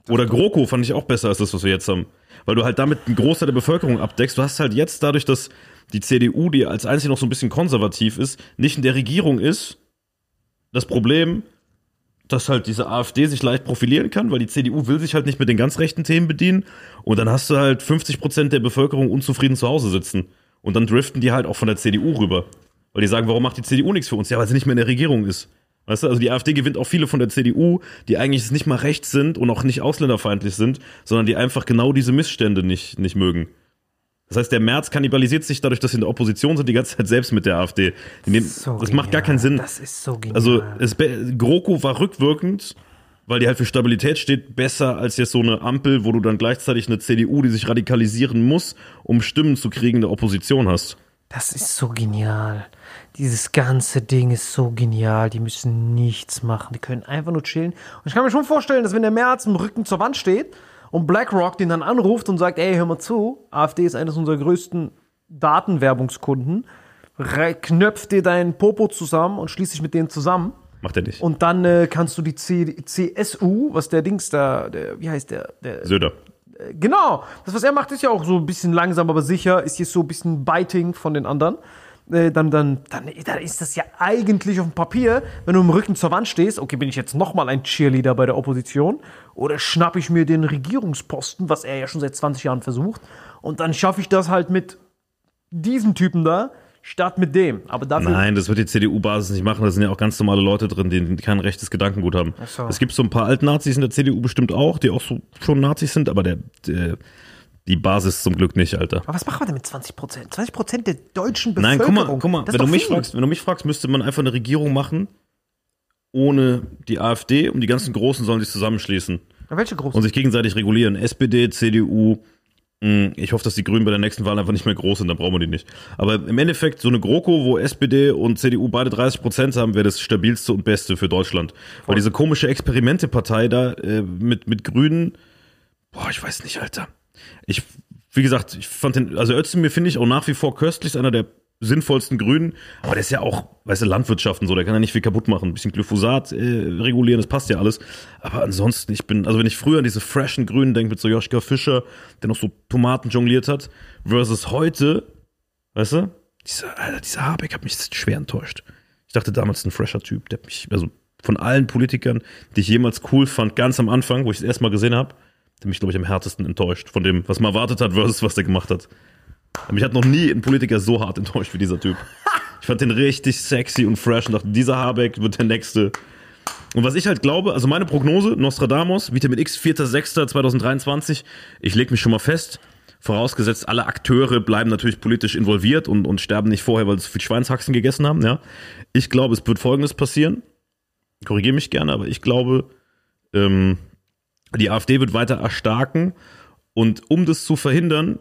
Oder GroKo fand ich auch besser als das, was wir jetzt haben. Weil du halt damit einen Großteil der Bevölkerung abdeckst. Du hast halt jetzt dadurch, dass die C D U, die als einzige noch so ein bisschen konservativ ist, nicht in der Regierung ist, das Problem... dass halt diese AfD sich leicht profilieren kann, weil die C D U will sich halt nicht mit den ganz rechten Themen bedienen und dann hast du halt fünfzig Prozent der Bevölkerung unzufrieden zu Hause sitzen und dann driften die halt auch von der C D U rüber, weil die sagen, warum macht die C D U nichts für uns? Ja, weil sie nicht mehr in der Regierung ist. Weißt du, also die AfD gewinnt auch viele von der C D U, die eigentlich nicht mal rechts sind und auch nicht ausländerfeindlich sind, sondern die einfach genau diese Missstände nicht, nicht mögen. Das heißt, der Merz kannibalisiert sich dadurch, dass sie in der Opposition sind, die ganze Zeit selbst mit der AfD. Nehmen, so das macht genial. Gar keinen Sinn. Das ist so genial. Also es, GroKo war rückwirkend, weil die halt für Stabilität steht, besser als jetzt so eine Ampel, wo du dann gleichzeitig eine C D U, die sich radikalisieren muss, um Stimmen zu kriegen, der Opposition hast. Das ist so genial. Dieses ganze Ding ist so genial. Die müssen nichts machen. Die können einfach nur chillen. Und ich kann mir schon vorstellen, dass wenn der Merz im Rücken zur Wand steht... Und BlackRock den dann anruft und sagt, ey, hör mal zu, AfD ist eines unserer größten Datenwerbungskunden, knöpf dir deinen Popo zusammen und schließ dich mit denen zusammen. Macht er nicht. Und dann äh, kannst du die C S U, was der Dings da, der, wie heißt der? der Söder. Äh, genau, das, was er macht, ist ja auch so ein bisschen langsam, aber sicher, ist jetzt so ein bisschen Biting von den anderen. Äh, dann, dann, dann, dann ist das ja eigentlich auf dem Papier, wenn du im Rücken zur Wand stehst, okay, bin ich jetzt nochmal ein Cheerleader bei der Opposition oder schnappe ich mir den Regierungsposten, was er ja schon seit zwanzig Jahren versucht und dann schaffe ich das halt mit diesem Typen da, Start mit dem. Aber dafür Nein, das wird die C D U-Basis nicht machen. Da sind ja auch ganz normale Leute drin, die kein rechtes Gedankengut haben. Ach so. Es gibt so ein paar Altnazis in der C D U bestimmt auch, die auch so schon Nazis sind, aber der, der, die Basis zum Glück nicht, Alter. Aber was machen wir denn mit zwanzig Prozent? zwanzig Prozent der deutschen Bevölkerung? Nein, guck mal, guck mal wenn, du mich fragst, wenn du mich fragst, müsste man einfach eine Regierung machen, ohne die AfD, und die ganzen Großen sollen sich zusammenschließen. Ja, welche Großen? Und sich gegenseitig regulieren. S P D, C D U. Ich hoffe, dass die Grünen bei der nächsten Wahl einfach nicht mehr groß sind, dann brauchen wir die nicht. Aber im Endeffekt, so eine GroKo, wo S P D und C D U beide dreißig Prozent haben, wäre das stabilste und beste für Deutschland. Voll. Weil diese komische Experimente-Partei da äh, mit, mit Grünen, boah, ich weiß nicht, Alter. Ich, wie gesagt, ich fand den, also Özdemir finde ich auch nach wie vor köstlich, ist einer der sinnvollsten Grünen, aber der ist ja auch, weißt du, Landwirtschaft und so, der kann ja nicht viel kaputt machen. Ein bisschen Glyphosat äh, regulieren, das passt ja alles. Aber ansonsten, ich bin, also wenn ich früher an diese freshen Grünen denke, mit so Joschka Fischer, der noch so Tomaten jongliert hat, versus heute, weißt du, dieser, Alter, dieser Habeck hat mich schwer enttäuscht. Ich dachte damals, ein fresher Typ, der hat mich, also von allen Politikern, die ich jemals cool fand, ganz am Anfang, wo ich es erstmal gesehen habe, der mich, glaube ich, am härtesten enttäuscht von dem, was man erwartet hat, versus was der gemacht hat. Mich hat noch nie ein Politiker so hart enttäuscht wie dieser Typ. Ich fand den richtig sexy und fresh und dachte, dieser Habeck wird der Nächste. Und was ich halt glaube, also meine Prognose, Nostradamus, Vitamin X, vierter sechster zweitausenddreiundzwanzig, ich lege mich schon mal fest, vorausgesetzt, alle Akteure bleiben natürlich politisch involviert und, und sterben nicht vorher, weil sie viel Schweinshaxen gegessen haben. Ja. Ich glaube, es wird Folgendes passieren, korrigiere mich gerne, aber ich glaube, ähm, die AfD wird weiter erstarken, und um das zu verhindern,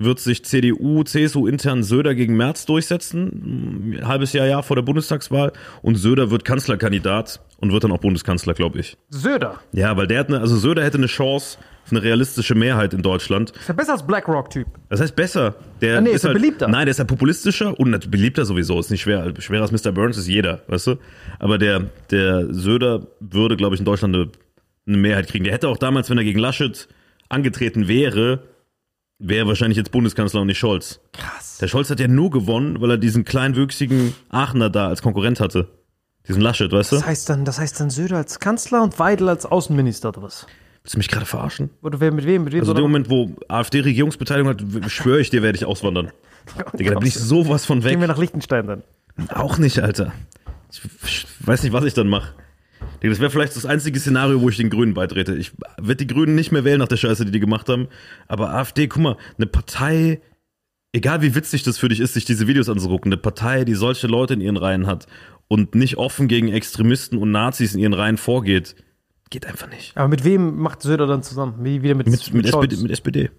wird sich C D U, C S U intern Söder gegen Merz durchsetzen, ein halbes Jahr, Jahr vor der Bundestagswahl, und Söder wird Kanzlerkandidat und wird dann auch Bundeskanzler, glaube ich. Söder? Ja, weil der hat eine, also Söder hätte eine Chance auf eine realistische Mehrheit in Deutschland. Ist ja besser als BlackRock-Typ. Das heißt besser. Der ja, nee, ist, ist ja halt, beliebter. Nein, der ist ja populistischer und beliebter sowieso, ist nicht schwer. Schwerer als Mister Burns ist jeder, weißt du? Aber der, der Söder würde, glaube ich, in Deutschland eine, eine Mehrheit kriegen. Der hätte auch damals, wenn er gegen Laschet angetreten wäre, wäre wahrscheinlich jetzt Bundeskanzler und nicht Scholz. Krass. Der Scholz hat ja nur gewonnen, weil er diesen kleinwüchsigen Aachener da als Konkurrent hatte. Diesen Laschet, weißt du? Das heißt dann, das heißt dann Söder als Kanzler und Weidel als Außenminister oder was? Willst du mich gerade verarschen? Oder wer mit wem? Mit wem? Also in dem Moment, wo AfD Regierungsbeteiligung hat, schwöre ich dir, werde ich auswandern. Digga, da bin ich sowas von weg. Gehen wir nach Liechtenstein dann. Auch nicht, Alter. Ich weiß nicht, was ich dann mache. Das wäre vielleicht das einzige Szenario, wo ich den Grünen beitrete. Ich werde die Grünen nicht mehr wählen nach der Scheiße, die die gemacht haben. Aber AfD, guck mal, eine Partei, egal wie witzig das für dich ist, sich diese Videos anzugucken, eine Partei, die solche Leute in ihren Reihen hat und nicht offen gegen Extremisten und Nazis in ihren Reihen vorgeht, geht einfach nicht. Aber mit wem macht Söder dann zusammen? Wie, wieder mit, mit, mit, S P D, mit S P D.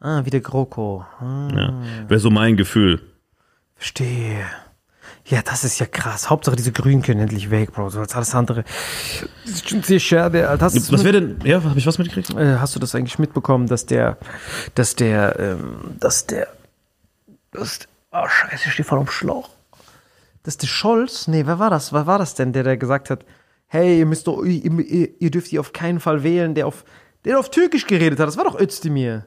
Ah, wieder GroKo. Ah. Ja, wäre so mein Gefühl. Verstehe. Ja, das ist ja krass. Hauptsache, diese Grünen können endlich weg, Bro. So als alles andere. Das ist schon sehr schade. Hast was wäre denn? Ja, hab ich was mitgekriegt? Hast du das eigentlich mitbekommen, dass der, dass der, ähm, dass der, dass, oh Scheiße, ich stehe voll am Schlauch. Dass der Scholz, nee, wer war das? Wer war das denn, der, der gesagt hat, hey, ihr müsst doch, ihr, ihr dürft ihr auf keinen Fall wählen, der auf, der auf Türkisch geredet hat. Das war doch Özdemir.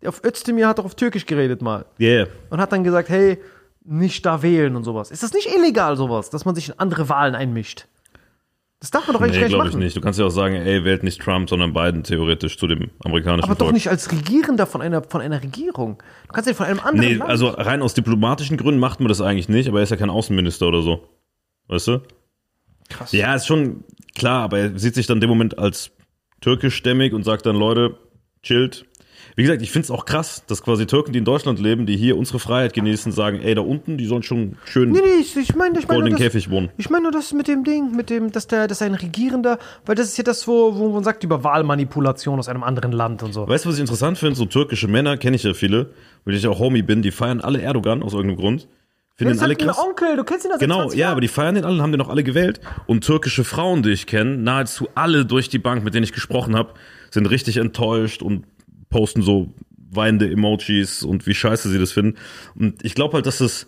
Der auf Özdemir hat doch auf Türkisch geredet mal. Ja. Yeah. Und hat dann gesagt, hey, nicht da wählen und sowas. Ist das nicht illegal, sowas, dass man sich in andere Wahlen einmischt? Das darf man doch eigentlich nee, gar nicht glaub machen. glaube ich nicht. Du kannst ja auch sagen, ey, wählt nicht Trump, sondern Biden theoretisch zu dem amerikanischen Aber Volk. Doch nicht als Regierender von einer, von einer Regierung. Du kannst ja von einem anderen Nee, Land. Also rein aus diplomatischen Gründen macht man das eigentlich nicht, aber er ist ja kein Außenminister oder so. Weißt du? Krass. Ja, ist schon klar, aber er sieht sich dann in dem Moment als türkischstämmig und sagt dann, Leute, chillt. Wie gesagt, ich finde es auch krass, dass quasi Türken, die in Deutschland leben, die hier unsere Freiheit genießen, sagen, ey, da unten, die sollen schon schön nee, nee, ich, ich mein, ich goldenen mein Käfig wohnen. Ich meine nur das mit dem Ding, mit dem, dass der, dass ein Regierender, weil das ist ja das, wo, wo man sagt, über Wahlmanipulation aus einem anderen Land und so. Weißt du, was ich interessant finde? So türkische Männer, kenne ich ja viele, weil ich auch Homie bin, die feiern alle Erdogan aus irgendeinem Grund. Finden den alle krass. Mein Onkel, du kennst ihn aus Genau, ja, aber die feiern den alle und haben den auch alle gewählt. Und türkische Frauen, die ich kenne, nahezu alle durch die Bank, mit denen ich gesprochen habe, sind richtig enttäuscht und posten so weinende Emojis und wie scheiße sie das finden. Und ich glaube halt, dass es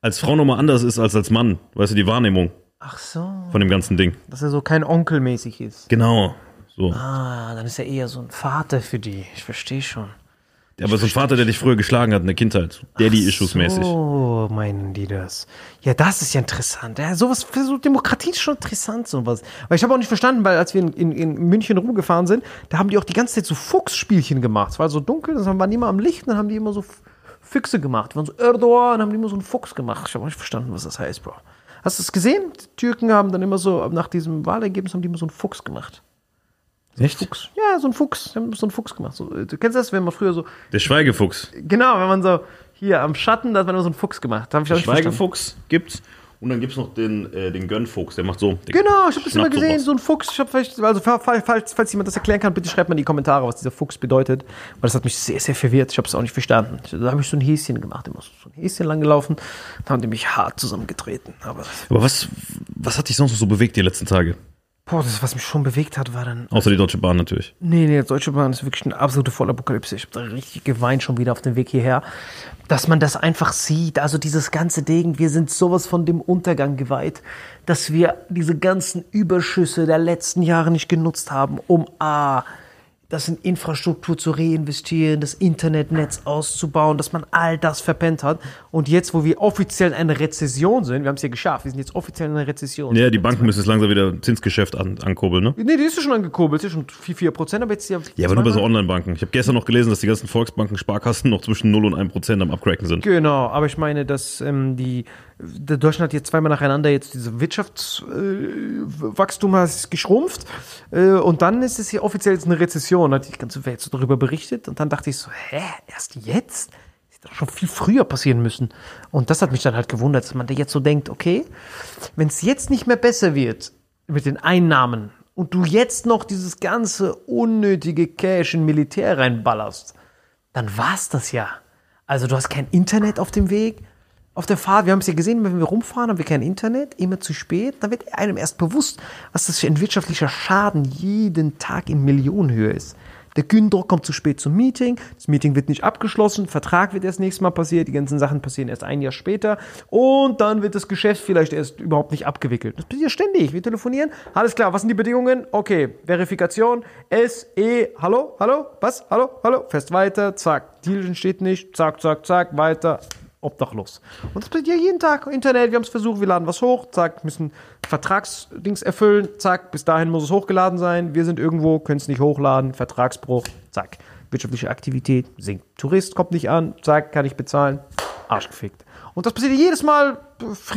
als Frau nochmal anders ist als als Mann. Weißt du, die Wahrnehmung. Ach so. Von dem ganzen Ding. Dass er so kein Onkelmäßig ist. Genau. So. Ah, dann ist er eher so ein Vater für die. Ich verstehe schon. Ich Aber so ein Vater, der dich früher geschlagen hat in der Kindheit. Daddy-Issues-mäßig. So meinen die das. Ja, das ist ja interessant. Ja, sowas für so Demokratie ist schon interessant, sowas. Weil ich habe auch nicht verstanden, weil als wir in, in, in München rumgefahren sind, da haben die auch die ganze Zeit so Fuchsspielchen gemacht. Es war so dunkel, das waren die immer am Licht, dann haben die immer so Füchse gemacht. Die waren so Erdogan, haben die immer so einen Fuchs gemacht. Ich habe nicht verstanden, was das heißt, Bro. Hast du es gesehen? Die Türken haben dann immer so, nach diesem Wahlergebnis haben die immer so einen Fuchs gemacht. So Echt? Fuchs. Ja, so einen Fuchs. Die haben so einen Fuchs gemacht. So, du kennst das, wenn man früher so... Der Schweigefuchs. Genau, wenn man so hier am Schatten, da hat man immer so einen Fuchs gemacht. Der Schweigefuchs gibt's. Und dann gibt es noch den, äh, den Gönnfuchs, der macht so. Der genau, ich habe das immer gesehen, sowas. So ein Fuchs. Ich hab vielleicht, also falls, falls jemand das erklären kann, bitte schreibt mal in die Kommentare, was dieser Fuchs bedeutet. Weil das hat mich sehr, sehr verwirrt. Ich habe es auch nicht verstanden. Da habe ich so ein Häschen gemacht. Immer so ein Häschen lang gelaufen. Da haben die mich hart zusammengetreten. Aber, Aber was, was hat dich sonst noch so bewegt die letzten Tage? Boah, das, was mich schon bewegt hat, war dann... Außer die Deutsche Bahn natürlich. Nee, nee, die Deutsche Bahn ist wirklich eine absolute Vollapokalypse. Ich habe da richtig geweint schon wieder auf dem Weg hierher. Dass man das einfach sieht, also dieses ganze Ding, wir sind sowas von dem Untergang geweiht, dass wir diese ganzen Überschüsse der letzten Jahre nicht genutzt haben, um A, das in Infrastruktur zu reinvestieren, das Internetnetz auszubauen, dass man all das verpennt hat. Und jetzt, wo wir offiziell eine Rezession sind, wir haben es ja geschafft, wir sind jetzt offiziell in einer Rezession. Ja, die Banken müssen jetzt langsam wieder Zinsgeschäft an, ankurbeln, ne? Nee, die ist ja schon angekurbelt, die ist schon vier Prozent, aber jetzt... Ja, ja aber nur bei so Online-Banken. Ich habe gestern noch gelesen, dass die ganzen Volksbanken, Sparkassen noch zwischen null und ein Prozent am Abcracken sind. Genau, aber ich meine, dass ähm, die... Deutschland hat jetzt zweimal nacheinander jetzt diese Wirtschaftswachstum äh, hat geschrumpft äh, und dann ist es hier offiziell jetzt eine Rezession, hat die ganze Welt so darüber berichtet und dann dachte ich so, hä, erst jetzt? Das hätte doch schon viel früher passieren müssen und das hat mich dann halt gewundert, dass man da jetzt so denkt, okay, wenn es jetzt nicht mehr besser wird mit den Einnahmen und du jetzt noch dieses ganze unnötige Cash in Militär reinballerst, dann war's das ja. Also du hast kein Internet auf dem Weg, auf der Fahrt, wir haben es ja gesehen, wenn wir rumfahren, haben wir kein Internet, immer zu spät. Dann wird einem erst bewusst, was das für ein wirtschaftlicher Schaden jeden Tag in Millionenhöhe ist. Der Gündruck kommt zu spät zum Meeting, das Meeting wird nicht abgeschlossen, Vertrag wird erst nächstes Mal passiert, die ganzen Sachen passieren erst ein Jahr später und dann wird das Geschäft vielleicht erst überhaupt nicht abgewickelt. Das passiert ständig, wir telefonieren, alles klar, was sind die Bedingungen? Okay, Verifikation, S, E, hallo, hallo, was, hallo, hallo, fest weiter, zack, Deal entsteht nicht, zack, zack, zack, weiter, obdachlos. Und das passiert ja jeden Tag. Internet, wir haben es versucht, wir laden was hoch, zack, müssen Vertragsdings erfüllen, zack, bis dahin muss es hochgeladen sein, wir sind irgendwo, können es nicht hochladen, Vertragsbruch, zack. Wirtschaftliche Aktivität sinkt. Tourist kommt nicht an, zack, kann ich bezahlen, Arsch gefickt. Und das passiert jedes Mal,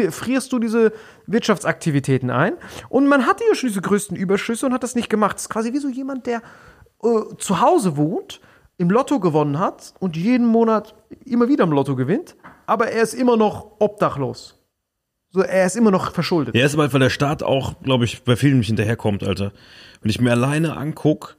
frierst du diese Wirtschaftsaktivitäten ein und man hatte ja schon diese größten Überschüsse und hat das nicht gemacht. Das ist quasi wie so jemand, der äh, zu Hause wohnt, im Lotto gewonnen hat und jeden Monat immer wieder im Lotto gewinnt, aber er ist immer noch obdachlos. So, er ist immer noch verschuldet. Er ist aber, weil der Staat auch, glaube ich, bei vielen nicht hinterherkommt, Alter. Wenn ich mir alleine angucke,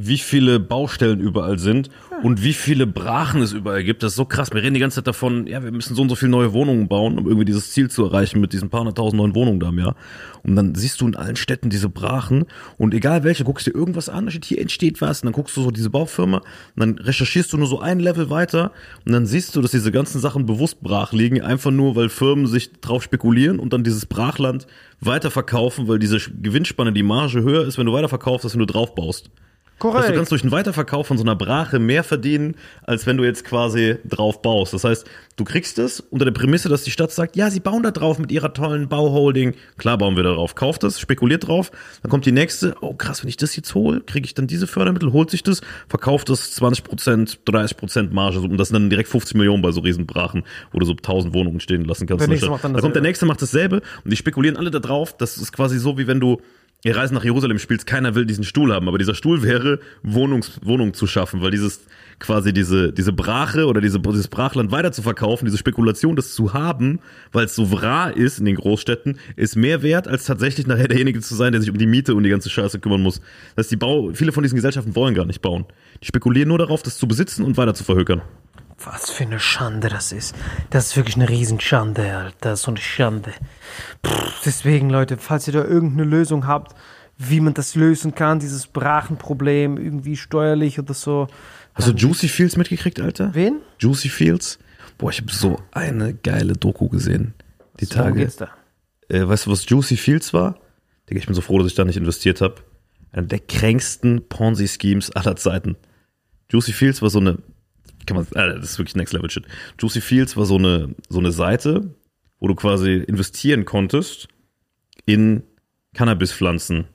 wie viele Baustellen überall sind ja. und wie viele Brachen es überall gibt, das ist so krass. Wir reden die ganze Zeit davon, ja, wir müssen so und so viele neue Wohnungen bauen, um irgendwie dieses Ziel zu erreichen mit diesen paar hunderttausend neuen Wohnungen da im Jahr. Und dann siehst du in allen Städten diese Brachen und egal welche, guckst dir irgendwas an, da steht, hier entsteht was und dann guckst du so diese Baufirma und dann recherchierst du nur so ein Level weiter und dann siehst du, dass diese ganzen Sachen bewusst brach liegen, einfach nur, weil Firmen sich drauf spekulieren und dann dieses Brachland weiterverkaufen, weil diese Gewinnspanne, die Marge höher ist, wenn du weiterverkaufst, als wenn du drauf baust. Korrekt. Also du kannst durch den Weiterverkauf von so einer Brache mehr verdienen, als wenn du jetzt quasi drauf baust. Das heißt, du kriegst es unter der Prämisse, dass die Stadt sagt, ja, sie bauen da drauf mit ihrer tollen Bauholding. Klar bauen wir da drauf. Kauft das, spekuliert drauf. Dann kommt die nächste. Oh krass, wenn ich das jetzt hole, kriege ich dann diese Fördermittel, holt sich das, verkauft das zwanzig Prozent, dreißig Prozent Marge. Und das sind dann direkt fünfzig Millionen bei so Riesenbrachen, wo du so tausend Wohnungen stehen lassen kannst. Der nächste macht dann dasselbe. Dann kommt der nächste, macht dasselbe. Und die spekulieren alle da drauf. Das ist quasi so, wie wenn du ihr Reisen nach Jerusalem spielst, keiner will diesen Stuhl haben, aber dieser Stuhl wäre, Wohnungs, Wohnung zu schaffen, weil dieses quasi diese diese Brache oder diese, dieses Brachland weiter zu verkaufen, diese Spekulation, das zu haben, weil es so rar ist in den Großstädten, ist mehr wert, als tatsächlich nachher derjenige zu sein, der sich um die Miete und die ganze Scheiße kümmern muss. Das heißt, die Bau, viele von diesen Gesellschaften wollen gar nicht bauen. Die spekulieren nur darauf, das zu besitzen und weiter zu verhökern. Was für eine Schande das ist. Das ist wirklich eine Riesenschande, Alter. So eine Schande. Pff, deswegen, Leute, falls ihr da irgendeine Lösung habt, wie man das lösen kann, dieses Brachenproblem, irgendwie steuerlich oder so. Hast du Juicy Fields mitgekriegt, Alter? Wen? Juicy Fields. Boah, ich habe so eine geile Doku gesehen. Die so, Tage. Worum geht's da? Äh, weißt du, was Juicy Fields war? Digga, ich bin so froh, dass ich da nicht investiert habe. Einer der kränksten Ponzi-Schemes aller Zeiten. Juicy Fields war so eine... Kann man, das ist wirklich Next Level Shit. Juicy Fields war so eine, so eine Seite, wo du quasi investieren konntest in Cannabispflanzen,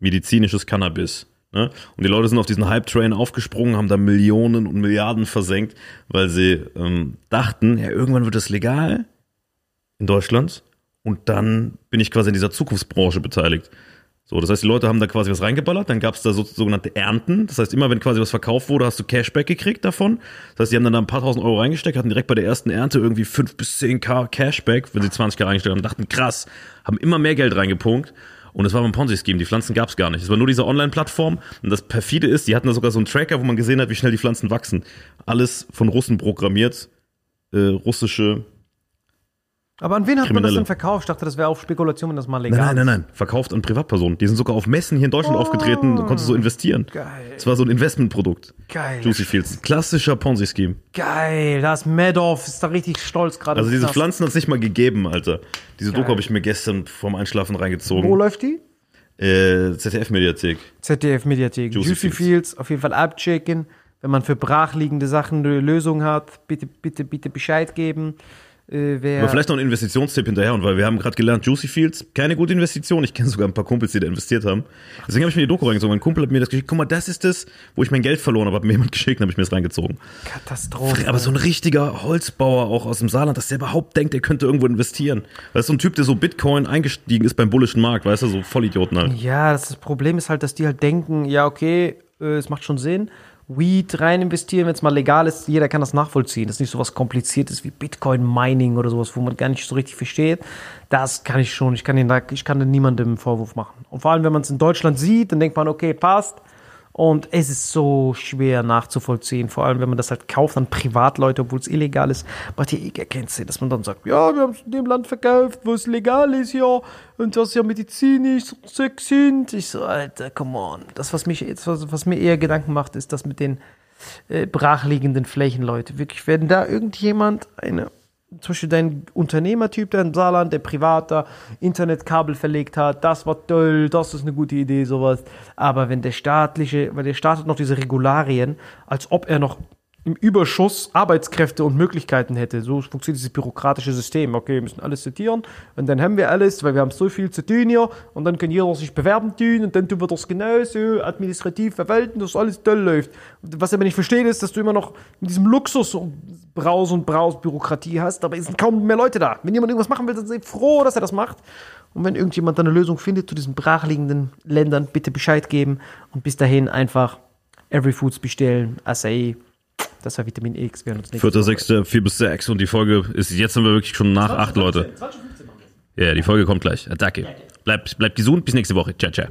medizinisches Cannabis, Ne? Und die Leute sind auf diesen Hype-Train aufgesprungen, haben da Millionen und Milliarden versenkt, weil sie ähm, dachten, ja, irgendwann wird das legal in Deutschland und dann bin ich quasi in dieser Zukunftsbranche beteiligt. So, das heißt, die Leute haben da quasi was reingeballert, dann gab es da so, sogenannte Ernten. Das heißt, immer wenn quasi was verkauft wurde, hast du Cashback gekriegt davon. Das heißt, die haben dann da ein paar tausend Euro reingesteckt, hatten direkt bei der ersten Ernte irgendwie fünf bis zehn K Cashback, wenn sie zwanzig K reingesteckt haben, dachten krass, haben immer mehr Geld reingepunkt. Und es war ein Ponzi-Scheme, die Pflanzen gab es gar nicht. Es war nur diese Online-Plattform. Und das perfide ist, die hatten da sogar so einen Tracker, wo man gesehen hat, wie schnell die Pflanzen wachsen. Alles von Russen programmiert, äh, russische. Aber an wen hat Kriminelle. Man das denn verkauft? Ich dachte, das wäre auf Spekulation, wenn das mal legal ist. Nein, nein, nein, nein. Verkauft an Privatpersonen. Die sind sogar auf Messen hier in Deutschland oh, aufgetreten. Da konntest du so investieren. Geil. Das war so ein Investmentprodukt. Geil. Juicy Fields. Klassischer Ponzi-Scheme. Geil. Da ist Madoff. Ist da richtig stolz gerade. Also diese Pflanzen hat es nicht mal gegeben, Alter. Diese Doku habe ich mir gestern vorm Einschlafen reingezogen. Wo läuft die? Äh, Z D F-Mediathek. Z D F-Mediathek. Juicy, Juicy Fields. Fields. Auf jeden Fall abchecken. Wenn man für brachliegende Sachen eine Lösung hat, bitte, bitte, bitte Bescheid geben. Äh, Aber vielleicht noch ein Investitionstipp hinterher, und weil wir haben gerade gelernt, Juicy Fields, keine gute Investition. Ich kenne sogar ein paar Kumpels, die da investiert haben. Deswegen habe ich mir die Doku reingezogen. Mein Kumpel hat mir das geschickt. Guck mal, das ist das, wo ich mein Geld verloren habe. Hat mir jemand geschickt, habe ich mir das reingezogen. Katastrophe. Aber so ein richtiger Holzbauer auch aus dem Saarland, dass der überhaupt denkt, er könnte irgendwo investieren. Weil das ist so ein Typ, der so Bitcoin eingestiegen ist beim bullischen Markt, weißt du, so Vollidioten halt. Ja, das Problem ist halt, dass die halt denken, ja okay, es macht schon Sinn. Weed rein investieren, wenn es mal legal ist. Jeder kann das nachvollziehen. Das ist nicht so was Kompliziertes wie Bitcoin-Mining oder sowas, wo man gar nicht so richtig versteht. Das kann ich schon. Ich kann den, ich kann den niemandem einen Vorwurf machen. Und vor allem, wenn man es in Deutschland sieht, dann denkt man, okay, passt. Und es ist so schwer nachzuvollziehen. Vor allem, wenn man das halt kauft an Privatleute, obwohl es illegal ist. Aber die Eger kennt sie, dass man dann sagt, ja, wir haben es in dem Land verkauft, wo es legal ist, ja. Und das ist ja medizinisch, sind. Ich so, Alter, come on. Das, was, mich, was, was mir eher Gedanken macht, ist das mit den äh, brachliegenden Flächen, Leute. Wirklich, werden da irgendjemand eine... Zum Beispiel dein Unternehmertyp, der im Saarland, der privat da Internetkabel verlegt hat, das war toll, das ist eine gute Idee, sowas. Aber wenn der staatliche, weil der Staat hat noch diese Regularien, als ob er noch im Überschuss Arbeitskräfte und Möglichkeiten hätte. So funktioniert dieses bürokratische System. Okay, wir müssen alles zitieren und dann haben wir alles, weil wir haben so viel zu tun hier und dann kann jeder sich bewerben tun und dann tun wir das genauso administrativ verwalten, dass alles toll läuft. Was ich aber nicht verstehe, ist, dass du immer noch in diesem Luxus braus und braus Bürokratie hast, aber es sind kaum mehr Leute da. Wenn jemand irgendwas machen will, dann sind sie froh, dass er das macht. Und wenn irgendjemand dann eine Lösung findet zu diesen brachliegenden Ländern, bitte Bescheid geben und bis dahin einfach Everyfoods bestellen, Acai. Das war Vitamin X. vierter sechster vier bis sechs und die Folge ist, jetzt sind wir wirklich schon nach acht, Leute. Ja, yeah, die Folge kommt gleich. Danke. Bleibt, bleibt gesund, bis nächste Woche. Ciao, ciao.